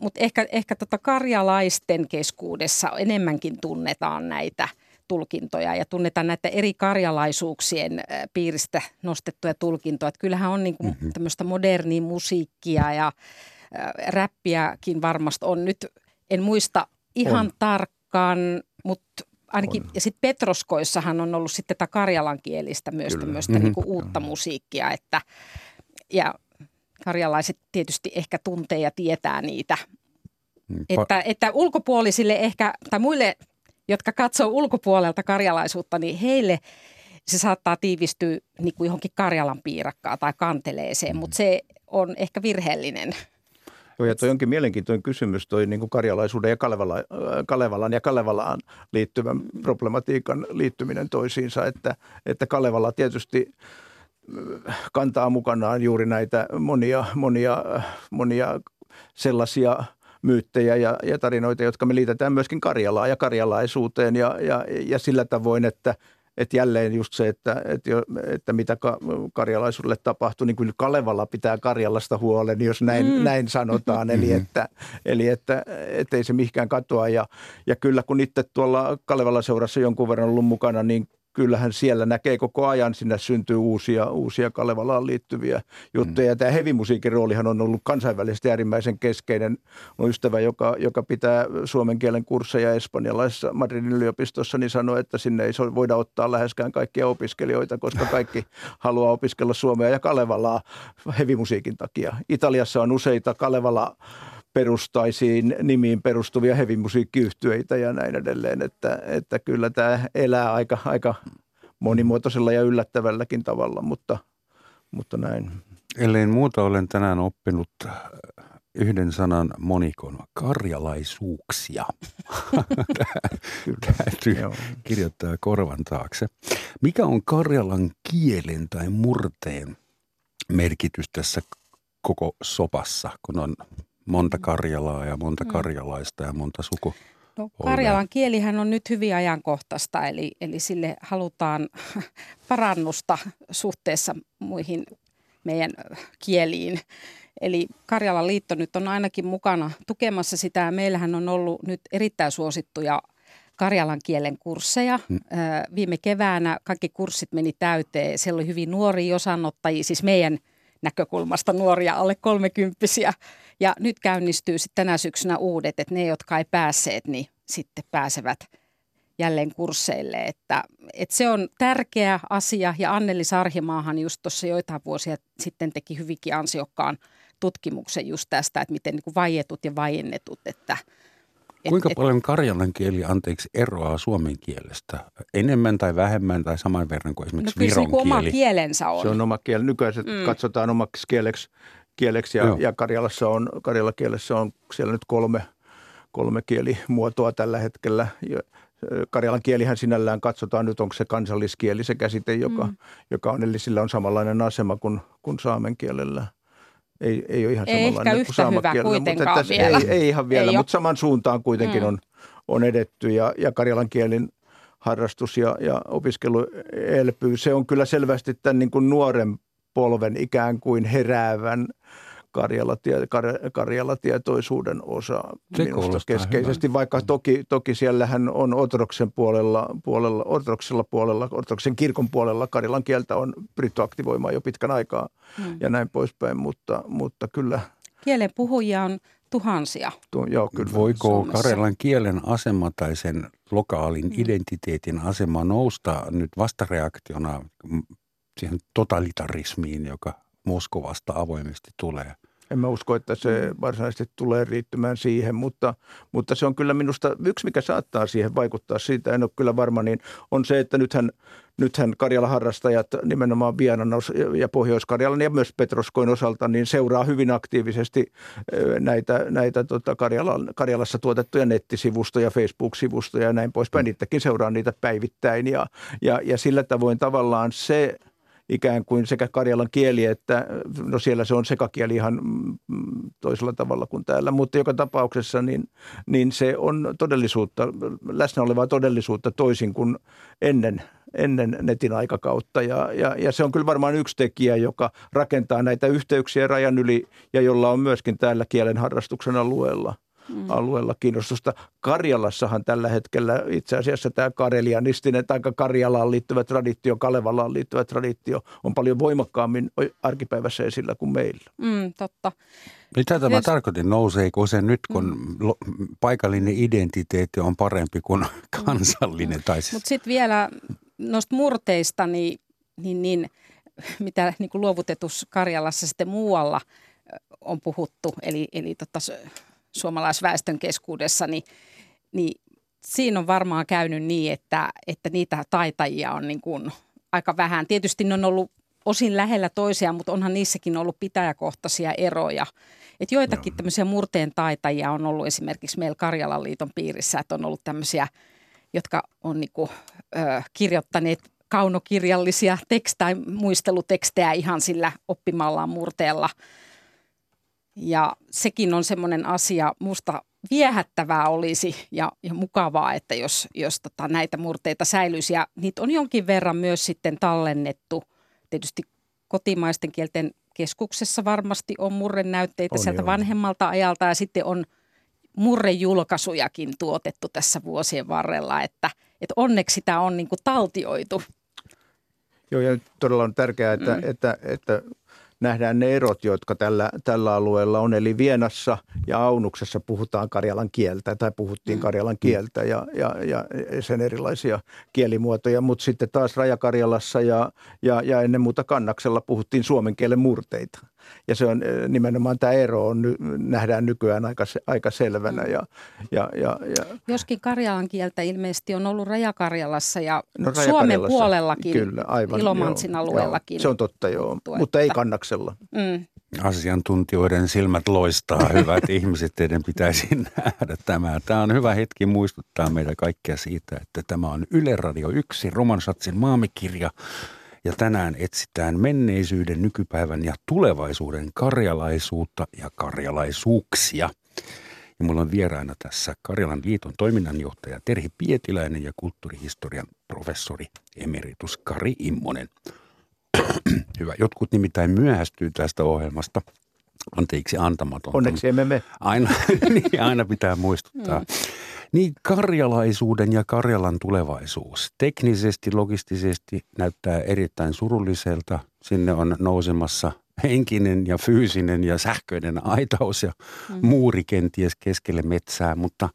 Mut ehkä karjalaisten keskuudessa enemmänkin tunnetaan näitä tulkintoja ja tunnetaan näitä eri karjalaisuuksien piiristä nostettuja tulkintoja. Et kyllähän on niin kuin tämmöistä modernia musiikkia ja räppiäkin varmasti on nyt, en muista ihan tarkkaan, mutta ainakin, ja sitten Petroskoissahan on ollut sitten tätä karjalankielistä myös tämmöistä niinku uutta musiikkia, että ja karjalaiset tietysti ehkä tuntee ja tietää niitä, että ulkopuolisille ehkä, tai muille, jotka katsoo ulkopuolelta karjalaisuutta, niin heille se saattaa tiivistyä niinku johonkin Karjalan piirakkaan tai kanteleeseen, mutta se on ehkä virheellinen. Joo, ja toi onkin mielenkiintoinen kysymys, toi niin kuin karjalaisuuden ja Kalevalan ja Kalevalaan liittyvän problematiikan liittyminen toisiinsa, että Kalevala tietysti kantaa mukanaan juuri näitä monia sellaisia myyttejä ja tarinoita, jotka me liitetään myöskin Karjalaan ja karjalaisuuteen ja sillä tavoin, että jälleen just se, että mitä karjalaisuudelle tapahtuu, niin kyllä Kalevala pitää Karjalasta huolen, jos näin sanotaan. Eli että ei se mihinkään katoa. Ja kyllä kun itse tuolla Kalevalaseurassa jonkun verran ollut mukana, niin kyllähän siellä näkee koko ajan, sinne syntyy uusia Kalevalaan liittyviä juttuja. Ja tämä hevimusiikin roolihan on ollut kansainvälisesti äärimmäisen keskeinen. Mun ystävä, joka pitää suomen kielen kursseja espanjalaisessa Madridin yliopistossa, niin sanoi, että sinne ei voida ottaa läheskään kaikkia opiskelijoita, koska kaikki haluaa opiskella suomea ja Kalevalaa hevimusiikin takia. Italiassa on useita Kalevala perustaisiin nimiin perustuvia hevimusiikkiyhtyeitä ja näin edelleen, että kyllä tämä elää aika monimuotoisella ja yllättävälläkin tavalla, mutta näin. Ellei muuta, olen tänään oppinut yhden sanan monikon, karjalaisuuksia. Täytyy kirjoittaa korvan taakse. Mikä on karjalan kielen tai murteen merkitys tässä koko sopassa, kun on monta Karjalaa ja monta karjalaista ja monta sukua? No, karjalan kielihän on nyt hyvin ajankohtaista, eli sille halutaan parannusta suhteessa muihin meidän kieliin. Eli Karjalan liitto nyt on ainakin mukana tukemassa sitä. Meillähän on ollut nyt erittäin suosittuja karjalan kielen kursseja. Viime keväänä kaikki kurssit meni täyteen. Siellä oli hyvin nuoria osanottajia, siis meidän näkökulmasta nuoria, alle 30-vuotiaita. Ja nyt käynnistyy sitten tänä syksynä uudet, että ne, jotka ei päässeet, niin sitten pääsevät jälleen kursseille. Että se on tärkeä asia, ja Anneli Sarhimaahan just tuossa joitain vuosia sitten teki hyvinkin ansiokkaan tutkimuksen just tästä, että miten niin kuin vaietut ja vaiennetut. Kuinka paljon karjalan kieli, eroaa suomen kielestä? Enemmän tai vähemmän tai saman verran kuin esimerkiksi viron kieli? Oma kielensä on. Se on oma kieli. Nykyiset katsotaan omaksi kieleksi ja Karjalassa on, karjalan kielessä on siellä nyt kolme kielimuotoa tällä hetkellä. Karjalan kielihän sinällään katsotaan nyt, onko se kansalliskieli, se käsite, joka on, eli sillä on samanlainen asema kuin saamen kielellä. Ei ole ihan samanlainen kuin saamen kielellä, mutta vielä. Ei ihan vielä, mutta saman suuntaan kuitenkin on edetty ja karjalan kielin harrastus ja opiskelu elpyy. Se on kyllä selvästi tämän niin kuin nuoren polven ikään kuin heräävän karjalatietoisuuden osa minusta keskeisesti, vaikka toki siellähän on ortodoksen kirkon puolella karjalan kieltä on pyritty aktivoimaan jo pitkän aikaa ja näin poispäin, mutta kyllä. Kielen puhujia on tuhansia. Joo, kyllä. Voiko Suomessa karjalan kielen asema tai sen lokaalin identiteetin asema nousta nyt vastareaktiona siihen totalitarismiin, joka Moskovasta avoimesti tulee? En mä usko, että se varsinaisesti tulee riittymään siihen, mutta se on kyllä minusta yksi, mikä saattaa siihen vaikuttaa, siitä en ole kyllä varma, niin on se, että nythän Karjala-harrastajat nimenomaan Vienan ja Pohjois-Karjalan ja myös Petroskoin osalta niin seuraa hyvin aktiivisesti näitä Karjalassa tuotettuja nettisivustoja, Facebook-sivustoja ja näin poispäin. Niitäkin seuraa niitä päivittäin ja sillä tavoin tavallaan se ikään kuin sekä karjalan kieli että, no siellä se on sekakieli ihan toisella tavalla kuin täällä, mutta joka tapauksessa niin se on todellisuutta, läsnä olevaa todellisuutta toisin kuin ennen netin aikakautta ja se on kyllä varmaan yksi tekijä, joka rakentaa näitä yhteyksiä rajan yli ja jolla on myöskin täällä kielen harrastuksen alueella kiinnostusta. Karjalassahan tällä hetkellä itse asiassa tämä karelianistinen tai Karjalaan liittyvä traditio, Kalevalaan liittyvä traditio on paljon voimakkaammin arkipäivässä esillä kuin meillä. Totta. Mitä tämä tarkoitin? Nouseeko se nyt, kun paikallinen identiteetti on parempi kuin kansallinen? Mutta sitten vielä noista murteista, niin mitä niin kuin luovutetus Karjalassa sitten muualla on puhuttu, eli suomalaisväestön keskuudessa, niin siinä on varmaan käynyt niin, että niitä taitajia on niin kuin aika vähän. Tietysti ne on ollut osin lähellä toisiaan, mutta onhan niissäkin ollut pitäjäkohtaisia eroja. Että joitakin tämmöisiä murteen taitajia on ollut esimerkiksi meillä Karjalan liiton piirissä, että on ollut tämmöisiä, jotka on niin kuin, kirjoittaneet kaunokirjallisia tekstejä, muistelutekstejä ihan sillä oppimallaan murteella. Ja sekin on semmoinen asia, musta viehättävää olisi ja mukavaa, että jos näitä murteita säilyisi. Ja niitä on jonkin verran myös sitten tallennettu. Tietysti kotimaisten kielten keskuksessa varmasti on murrenäytteitä sieltä vanhemmalta ajalta. Ja sitten on murrejulkaisujakin tuotettu tässä vuosien varrella, että että onneksi tämä on niin kuin taltioitu. Joo, ja todella on tärkeää, että nähdään ne erot, jotka tällä alueella on. Eli Vienassa ja Aunuksessa puhutaan karjalan kieltä tai puhuttiin karjalan kieltä ja sen erilaisia kielimuotoja. Mutta sitten taas Rajakarjalassa ja ennen muuta Kannaksella puhuttiin suomen kielen murteita. Ja se on nimenomaan tämä ero on, nähdään nykyään aika selvänä. Ja. Joskin karjalan kieltä ilmeisesti on ollut Rajakarjalassa ja no, Suomen puolellakin, kyllä, aivan, Ilomantsin joo, alueellakin. Joo, se on totta, joo, mutta ei Kannaksella. Mm. Asiantuntijoiden silmät loistaa, hyvät ihmiset, teidän pitäisi nähdä tämä. Tämä on hyvä hetki muistuttaa meitä kaikkia siitä, että tämä on Yle Radio 1, Roman Schatzin maamikirja. Ja tänään etsitään menneisyyden, nykypäivän ja tulevaisuuden karjalaisuutta ja karjalaisuuksia. Ja mulla on vieraana tässä Karjalan liiton toiminnanjohtaja Terhi Pietiläinen ja kulttuurihistorian professori emeritus Kari Immonen. Hyvä. Jotkut nimittäin myöhästyy tästä ohjelmasta. Anteeksi antamaton. Onneksi emme me. Aina pitää muistuttaa. Niin, karjalaisuuden ja Karjalan tulevaisuus. Teknisesti, logistisesti näyttää erittäin surulliselta. Sinne on nousemassa henkinen ja fyysinen ja sähköinen aitaus ja muuri kenties keskelle metsää. Mutta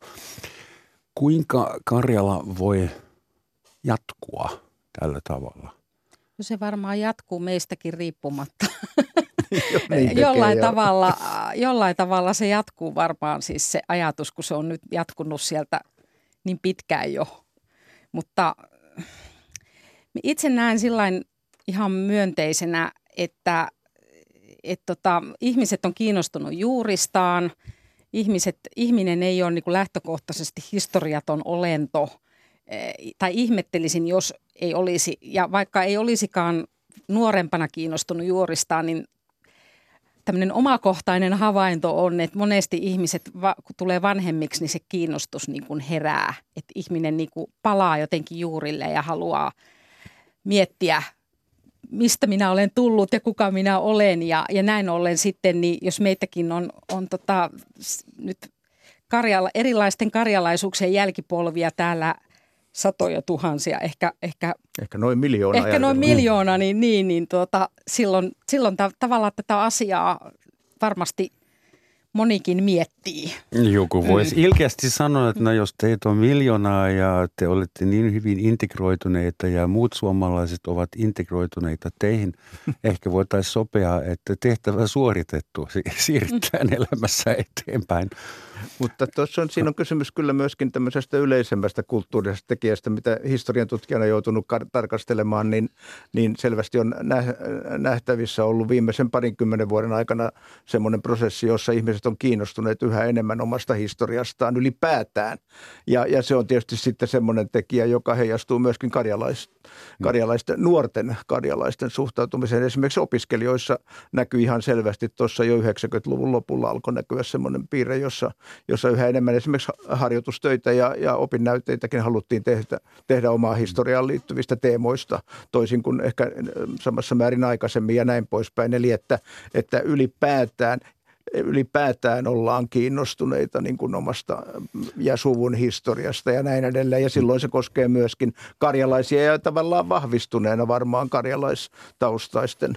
kuinka Karjala voi jatkua tällä tavalla? No se varmaan jatkuu meistäkin riippumatta. Jollain tavalla se jatkuu varmaan, siis se ajatus, kun se on nyt jatkunut sieltä niin pitkään jo. Mutta itse näen sillain ihan myönteisenä, että ihmiset on kiinnostunut juuristaan. Ihminen ei ole niin kuin lähtökohtaisesti historiaton olento. Tai ihmettelisin, jos ei olisi, ja vaikka ei olisikaan nuorempana kiinnostunut juuristaan, niin tämmöinen omakohtainen havainto on, että monesti ihmiset, kun tulee vanhemmiksi, niin se kiinnostus niin kuin herää. Että ihminen niin kuin palaa jotenkin juurille ja haluaa miettiä, mistä minä olen tullut ja kuka minä olen. Ja näin ollen sitten, niin jos meitäkin on nyt erilaisten karjalaisuuksien jälkipolvia täällä satoja tuhansia, ehkä noin miljoona. Ehkä noin miljoona, niin silloin tavallaan tätä asiaa varmasti monikin miettii. Joku voisi ilkeästi sanoa, että no, jos teitä on miljoonaa ja te olette niin hyvin integroituneita ja muut suomalaiset ovat integroituneita teihin, ehkä voitaisiin sopia, että tehtävä suoritettu, siirrytään elämässä eteenpäin. Mutta siinä on kysymys kyllä myöskin tämmöisestä yleisemmästä kulttuurisesta tekijästä, mitä historian tutkijana joutunut tarkastelemaan, niin selvästi on nähtävissä ollut viimeisen 20 vuoden aikana semmoinen prosessi, jossa ihmiset on kiinnostuneet yhä enemmän omasta historiastaan ylipäätään. Ja se on tietysti sitten semmoinen tekijä, joka heijastuu myöskin nuorten karjalaisten suhtautumiseen. Esimerkiksi opiskelijoissa näkyy ihan selvästi tuossa jo 90-luvun lopulla alkoi näkyä semmoinen piirre, jossa yhä enemmän esimerkiksi harjoitustöitä ja opinnäytteitäkin haluttiin tehdä omaa historiaan liittyvistä teemoista, toisin kuin ehkä samassa määrin aikaisemmin ja näin poispäin. Eli että ylipäätään ollaan kiinnostuneita niin kuin omasta ja suvun historiasta ja näin edelleen. Ja silloin se koskee myöskin karjalaisia ja tavallaan vahvistuneena varmaan karjalaistaustaisten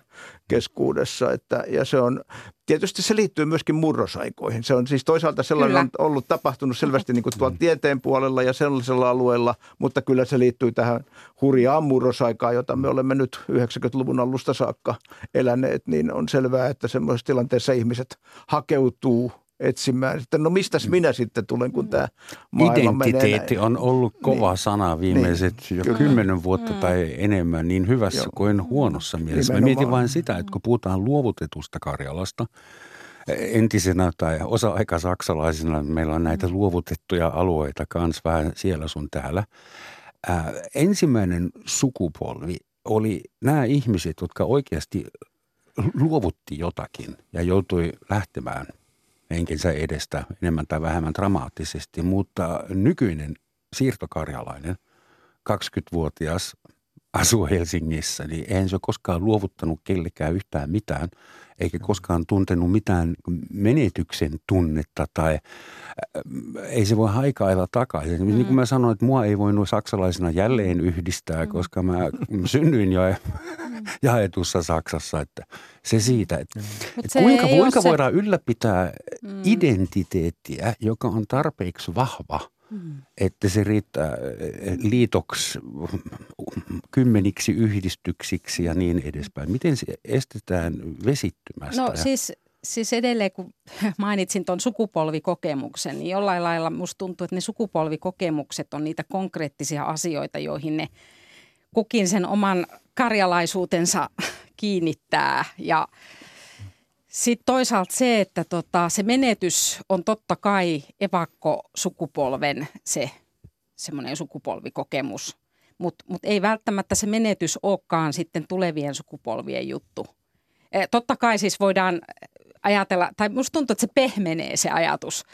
keskuudessa. Ja se on, tietysti se liittyy myöskin murrosaikoihin. Se on siis toisaalta sellainen on ollut tapahtunut selvästi niin kuin tuolla tieteen puolella ja sellaisella alueella, mutta kyllä se liittyy tähän hurjaan murrosaikaan, jota me olemme nyt 90-luvun alusta saakka eläneet, niin on selvää, että semmoisessa tilanteessa ihmiset hakeutuu etsimään, että no mistäs minä sitten tulen, kun tämä maailma menee. Identiteetti on ollut kova sana viimeiset jo 10 vuotta tai enemmän, niin hyvässä kuin huonossa mielessä. Nimenomaan. Mä mietin vain sitä, että kun puhutaan luovutetusta Karjalasta, entisenä tai osa-aikasaksalaisina meillä on näitä luovutettuja alueita kanssa vähän siellä sun täällä. Ensimmäinen sukupolvi oli nämä ihmiset, jotka oikeasti luovutti jotakin ja joutui lähtemään henkensä edestä enemmän tai vähemmän dramaattisesti, mutta nykyinen siirtokarjalainen 20-vuotias asuu Helsingissä, niin eihän se ole koskaan luovuttanut kellekään yhtään mitään, eikä koskaan tuntenut mitään menetyksen tunnetta tai ei se voi haikailla takaisin. Mm-hmm. Niin kuin mä sanoin, että mua ei voinut saksalaisena jälleen yhdistää, koska mä synnyin jaetussa Saksassa, että se siitä, että kuinka voidaan ylläpitää identiteettiä, joka on tarpeeksi vahva, että se riittää liitoksi, kymmeniksi yhdistyksiksi ja niin edespäin. Miten se estetään vesittymästä? No siis edelleen, kun mainitsin tuon sukupolvikokemuksen, niin jollain lailla musta tuntuu, että ne sukupolvikokemukset on niitä konkreettisia asioita, joihin ne kukin sen oman karjalaisuutensa kiinnittää. Ja sitten toisaalta se, että se menetys on totta kai evakkosukupolven se semmoinen sukupolvikokemus, mutta ei välttämättä se menetys olekaan sitten tulevien sukupolvien juttu. Totta kai siis voidaan ajatella, tai musta tuntuu, että se pehmenee se ajatus,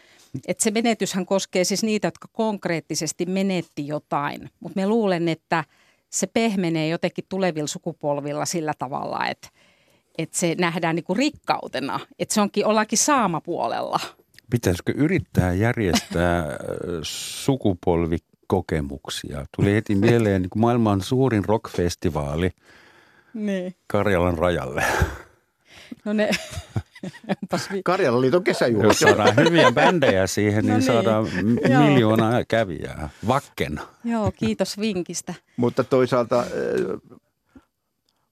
että se menetyshän koskee siis niitä, jotka konkreettisesti menetti jotain, mutta me luulen, että se pehmenee jotenkin tulevilla sukupolvilla sillä tavalla, että se nähdään niin kuin rikkautena, että se ollaankin saamapuolella. Pitäisikö yrittää järjestää sukupolvikokemuksia? Tuli heti mieleen niin kuin maailman suurin rockfestivaali niin. Karjalan rajalle. No ne... Karjalan liiton kesäjuhlat. Jos saadaan hyviä bändejä siihen, niin saadaan miljoonaa kävijää. Vakken. Joo, kiitos vinkistä. Mutta toisaalta...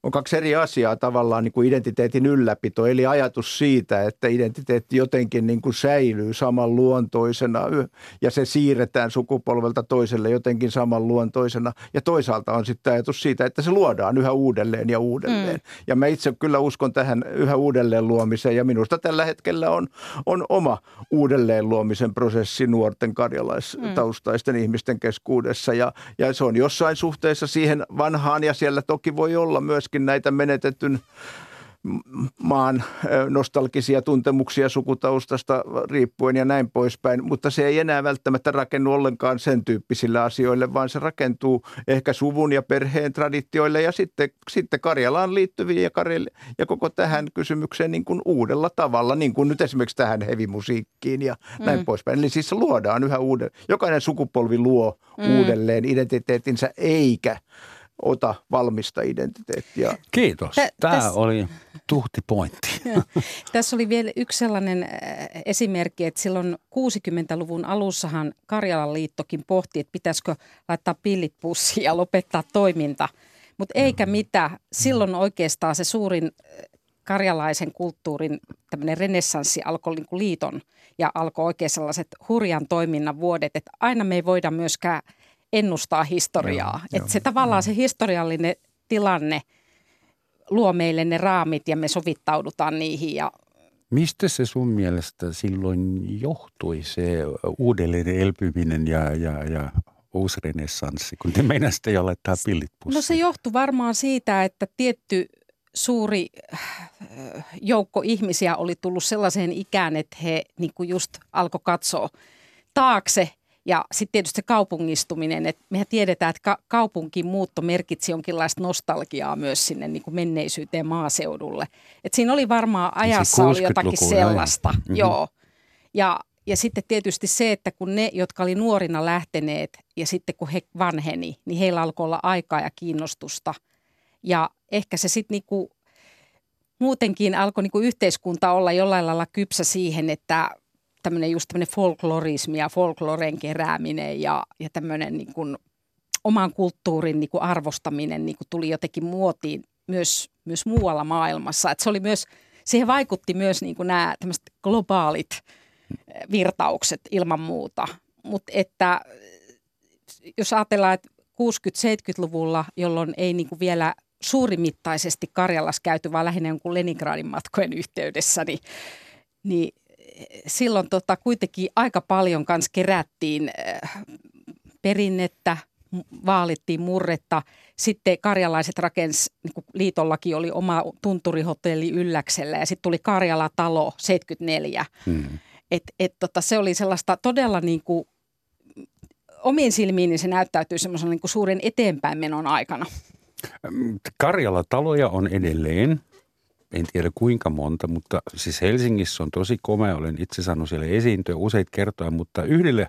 On kaksi eri asiaa tavallaan niin kuin identiteetin ylläpito, eli ajatus siitä, että identiteetti jotenkin niin kuin säilyy samanluontoisena ja se siirretään sukupolvelta toiselle jotenkin samanluontoisena. Ja toisaalta on sitten ajatus siitä, että se luodaan yhä uudelleen ja uudelleen. Ja mä itse kyllä uskon tähän yhä uudelleen luomiseen ja minusta tällä hetkellä on oma uudelleen luomisen prosessi nuorten karjalaistaustaisten ihmisten keskuudessa. Ja se on jossain suhteessa siihen vanhaan ja siellä toki voi olla myöskin näitä menetetyn maan nostalgisia tuntemuksia sukutaustasta riippuen ja näin poispäin, mutta se ei enää välttämättä rakennu ollenkaan sen tyyppisillä asioille, vaan se rakentuu ehkä suvun ja perheen traditioille ja sitten Karjalaan liittyviin ja koko tähän kysymykseen niin kuin uudella tavalla, niin kuin nyt esimerkiksi tähän hevimusiikkiin ja näin poispäin. Eli siis luodaan yhä uudelleen, jokainen sukupolvi luo uudelleen identiteetinsä eikä ota valmista identiteettiä. Kiitos. Tämä oli tuhti pointti. Tässä oli vielä yksi sellainen esimerkki, että silloin 60-luvun alussahan Karjalan liittokin pohti, että pitäisikö laittaa pillit pussiin ja lopettaa toiminta. Mutta eikä mitään. Silloin oikeastaan se suurin karjalaisen kulttuurin tämmöinen renessanssi alkoi liiton ja alkoi oikein sellaiset hurjan toiminnan vuodet, että aina me ei voida myöskään ennustaa historiaa. Että se tavallaan se historiallinen tilanne luo meille ne raamit ja me sovittaudutaan niihin. Mistä se sun mielestä silloin johtui se uudelleen elpyminen ja uusi renessanssi, kun te meinasitte jo laittaa pillit pussiin? No se johtui varmaan siitä, että tietty suuri joukko ihmisiä oli tullut sellaiseen ikään, että he niin kuin just alkoi katsoa taakse. Ja sitten tietysti se kaupungistuminen, että mehän tiedetään, että kaupunkiin muutto merkitsi jonkinlaista nostalgiaa myös sinne niin kuin menneisyyteen maaseudulle. Että siinä oli varmaan ajassa oli jotakin sellaista. Joo. Ja sitten tietysti se, että kun ne, jotka oli nuorina lähteneet ja sitten kun he vanheni, niin heillä alkoi olla aikaa ja kiinnostusta. Ja ehkä se sitten niinku, muutenkin alkoi niinku yhteiskunta olla jollain lailla kypsä siihen, että tämmöinen just tämmöinen folklorismi ja folkloren kerääminen ja tämmöinen niin kuin oman kulttuurin niin kuin arvostaminen niin kuin tuli jotenkin muotiin myös muualla maailmassa. Et se oli myös, siihen vaikutti myös niin kuin nämä tämmöiset globaalit virtaukset ilman muuta. Mutta että jos ajatellaan, että 60-70-luvulla, jolloin ei niin kuin vielä suurimittaisesti Karjalassa käyty, vaan lähinnä jonkun Leningradin matkojen yhteydessä, niin silloin kuitenkin aika paljon kanssa kerättiin perinnettä, vaalittiin murretta. Sitten karjalaiset rakensi, niin liitollakin oli oma tunturihotelli Ylläksellä ja sitten tuli Karjala-talo 74. Se oli sellaista todella niin kuin, omiin silmiin niin se näyttäytyy semmoisena niin kuin suuren eteenpäin menon aikana. Karjala-taloja on edelleen. En tiedä kuinka monta, mutta siis Helsingissä on tosi komea. Olen itse saanut siellä esiintyä useita kertoja, mutta yhdelle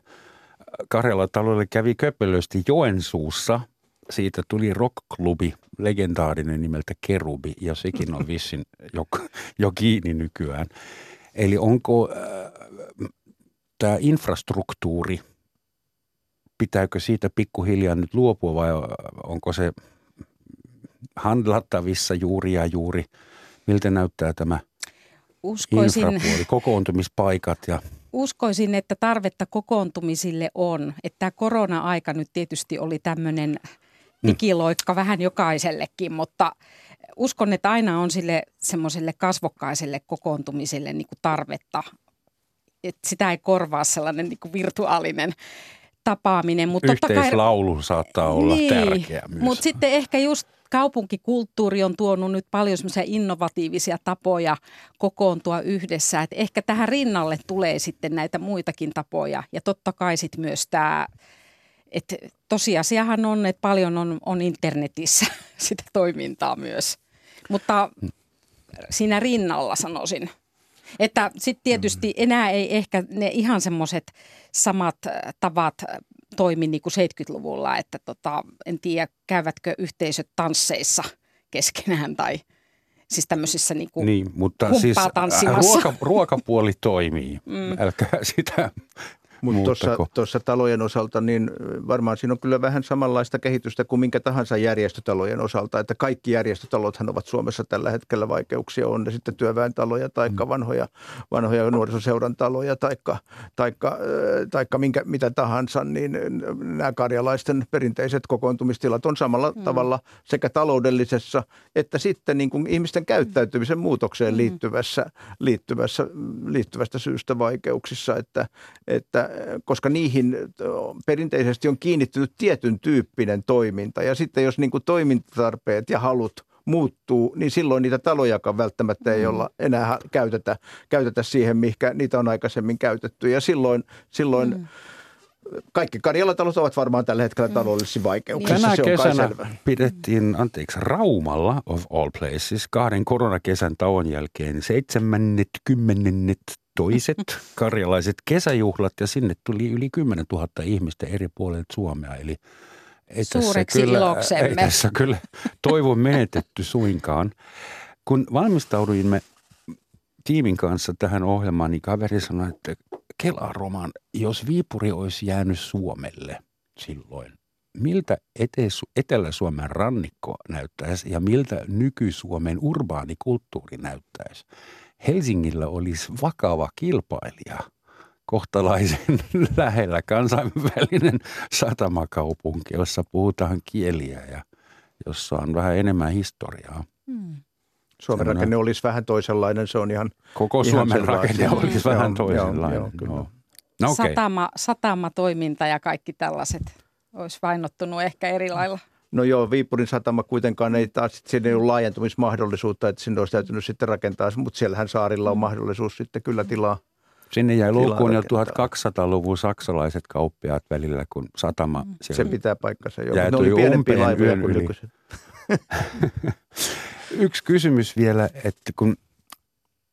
Karjala-talolle kävi köpelösti Joensuussa. Siitä tuli rockklubi, legendaarinen nimeltä Kerubi, ja sekin on vissiin jo kiinni nykyään. Eli onko tämä infrastruktuuri, pitääkö siitä pikkuhiljaa nyt luopua vai onko se handlattavissa juuri ja juuri? Miltä näyttää tämä infrapuoli, kokoontumispaikat ja... Uskoisin, että tarvetta kokoontumisille on. Että tämä korona-aika nyt tietysti oli tämmöinen digiloikka vähän jokaisellekin, mutta uskon, että aina on sille semmoiselle kasvokkaiselle kokoontumiselle niin kuin tarvetta. Että sitä ei korvaa sellainen niin kuin virtuaalinen tapaaminen. Mutta yhteislaulu kai... saattaa olla niin, tärkeä myös. Mutta sitten ehkä just kaupunkikulttuuri on tuonut nyt paljon semmoisia innovatiivisia tapoja kokoontua yhdessä. Et ehkä tähän rinnalle tulee sitten näitä muitakin tapoja. Ja totta kai sitten myös tämä, että tosiasiahan on, että paljon on internetissä sitä toimintaa myös. Mutta siinä rinnalla sanoisin. Että sitten tietysti enää ei ehkä ne ihan semmoiset samat tavat toimi niin kuin 70-luvulla, että en tiedä käyvätkö yhteisöt tansseissa keskenään tai siis tämmöisissä niin kuin niin, mutta humppaa siis tanssimassa. Ruokapuoli toimii, älkää sitä muuttako. Tuossa talojen osalta niin varmaan siinä on kyllä vähän samanlaista kehitystä kuin minkä tahansa järjestötalojen osalta, että kaikki järjestötalothan ovat Suomessa tällä hetkellä vaikeuksia, on ne sitten työväentaloja taikka vanhoja nuorisoseuran taloja taikka mitä tahansa, niin nämä karjalaisten perinteiset kokoontumistilat on samalla tavalla sekä taloudellisessa että sitten niin kuin ihmisten käyttäytymisen muutokseen liittyvästä syystä vaikeuksissa, että koska niihin perinteisesti on kiinnittynyt tietyn tyyppinen toiminta. Ja sitten jos niin kuin toimintatarpeet ja halut muuttuu, niin silloin niitä talojakaan välttämättä ei olla enää käytetä siihen, mihinkä niitä on aikaisemmin käytetty. Ja silloin kaikki Karjala-talot ovat varmaan tällä hetkellä taloudellisissa vaikeuksissa. Tänä kesänä pidettiin, Raumalla of all places, 2 koronakesän tauon jälkeen 70. toiset karjalaiset kesäjuhlat, ja sinne tuli yli 10 000 ihmistä eri puolilta Suomea. Eli suureksi iloksemme. Ei tässä kyllä toivo menetetty suinkaan. Kun valmistauduimme tiimin kanssa tähän ohjelmaan, niin kaveri sanoi, että kelaa Roman, jos Viipuri olisi jäänyt Suomelle silloin, miltä Etelä-Suomen rannikko näyttäisi ja miltä nyky-Suomen urbaani kulttuuri näyttäisi? Helsingillä olisi vakava kilpailija, kohtalaisen lähellä kansainvälinen satamakaupunki, jossa puhutaan kieliä ja jossa on vähän enemmän historiaa. Suomen rakenne olisi vähän toisenlainen, se on ihan... Koko ihan Suomen rakenne olisi vähän toisenlainen. No, okay. Satamatoiminta ja kaikki tällaiset olisi vainottunut ehkä eri lailla. No joo, Viipurin satama kuitenkaan ei taas, siinä ei ole laajentumismahdollisuutta, että sinne olisi täytynyt sitten rakentaa, mutta siellähän saarilla on mahdollisuus sitten kyllä tilaa. Sinne jäi luukkuun jo 1200-luvun saksalaiset kauppiaat välillä, kun satama siellä. Se pitää paikkansa jo. Ne oli pienempiä laivoja kuin nykyiset. Yksi kysymys vielä, että kun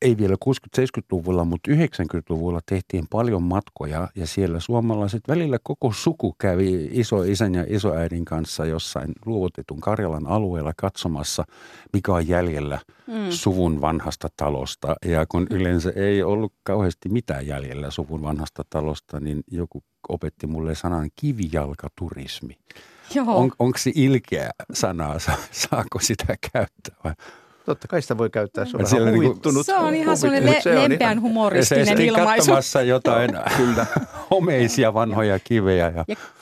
ei vielä 60-70-luvulla, mutta 90-luvulla tehtiin paljon matkoja ja siellä suomalaiset välillä koko suku kävi isoisän ja isoäidin kanssa jossain luovutetun Karjalan alueella katsomassa, mikä on jäljellä suvun vanhasta talosta. Ja kun yleensä ei ollut kauheasti mitään jäljellä suvun vanhasta talosta, niin joku opetti mulle sanan kivijalkaturismi. Onko se ilkeä sanaa? Saako sitä käyttää vai? Totta kai sitä voi käyttää, se on vähän huvittunut. Se on ihan sellainen lempeän humoristinen ilmaisu. Katsomassa jotain kyllä homeisia vanhoja kivejä.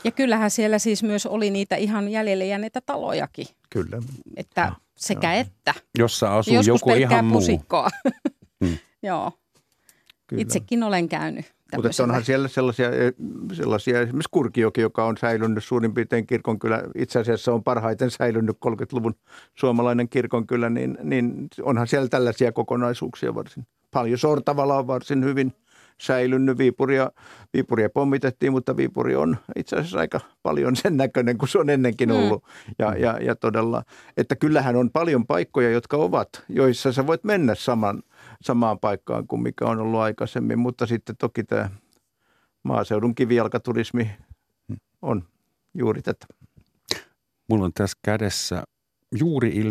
Ja kyllähän siellä siis myös oli niitä ihan jäljelle jääneitä talojakin. Kyllä. Että sekä että. Jossa asuu joku ihan muu. Joskus pelkkää pusikkoa. Joo. Kyllä. Itsekin olen käynyt. Mutta onhan siellä sellaisia esimerkiksi Kurkijoki, joka on säilynyt suurin piirtein kirkonkylä. Itse asiassa on parhaiten säilynyt 30-luvun suomalainen kirkonkylä, niin onhan siellä tällaisia kokonaisuuksia varsin. Paljon Sortavala on varsin hyvin säilynyt. Viipuria pommitettiin, mutta Viipuri on itse asiassa aika paljon sen näköinen kuin se on ennenkin ollut. Ja todella, että kyllähän on paljon paikkoja, jotka ovat, joissa sä voit mennä samaan paikkaan kuin mikä on ollut aikaisemmin, mutta sitten toki tämä maaseudun kivijalkaturismi on juuri tätä. Mulla on tässä kädessä juuri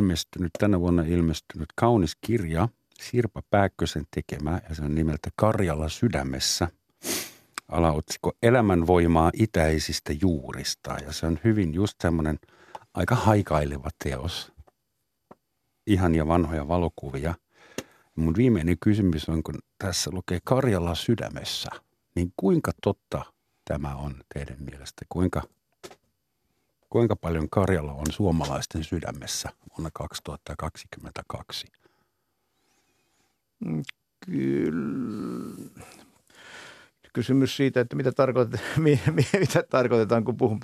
tänä vuonna ilmestynyt kaunis kirja Sirpa Pääkkösen tekemä, ja se on nimeltä Karjala sydämessä, alaotsikko Elämänvoimaa itäisistä juurista, ja se on hyvin just semmoinen aika haikaileva teos, ihania vanhoja valokuvia. Mun viimeinen kysymys on, kun tässä lukee Karjala sydämessä, niin kuinka totta tämä on teidän mielestä? Kuinka paljon Karjala on suomalaisten sydämessä vuonna 2022? Kyllä. Kysymys siitä, että mitä tarkoitetaan, kun puhun.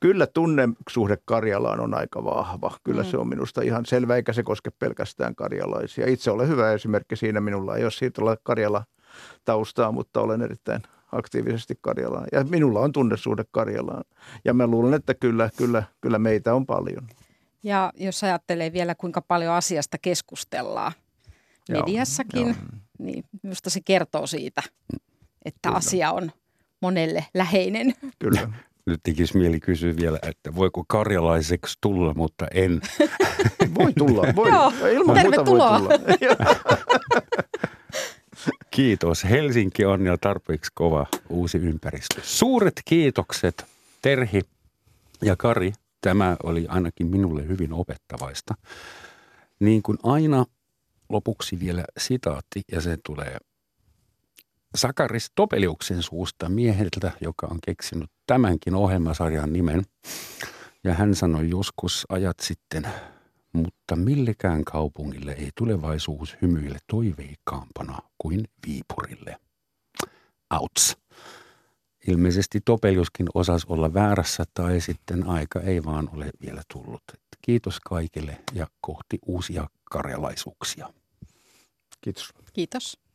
Kyllä tunnesuhde Karjalaan on aika vahva. Kyllä se on minusta ihan selvä, eikä se koske pelkästään karjalaisia. Itse olen hyvä esimerkki siinä. Minulla ei ole siitä Karjala-taustaa, mutta olen erittäin aktiivisesti Karjalaan. Ja minulla on tunnesuhde Karjalaan. Ja mä luulen, että kyllä meitä on paljon. Ja jos ajattelee vielä, kuinka paljon asiasta keskustellaan mediassakin, niin minusta se kertoo siitä, että asia on monelle läheinen. Kyllä. Nyt tekisi mieli kysyä vielä, että voiko karjalaiseksi tulla, mutta en. Voi tulla, voi. Joo, tervetuloa. Voi tulla. Kiitos. Helsinki on jo tarpeeksi kova uusi ympäristö. Suuret kiitokset, Terhi ja Kari. Tämä oli ainakin minulle hyvin opettavaista. Niin kuin aina, lopuksi vielä sitaatti, ja se tulee Sakaris Topeliuksen suusta, mieheltä, joka on keksinyt tämänkin ohjelmasarjan nimen. Ja hän sanoi joskus ajat sitten, mutta millekään kaupungille ei tulevaisuus hymyile toiveikkaampana kuin Viipurille. Outs. Ilmeisesti Topeliuskin osasi olla väärässä, tai sitten aika ei vaan ole vielä tullut. Kiitos kaikille ja kohti uusia karjalaisuuksia. Kiitos. Kiitos.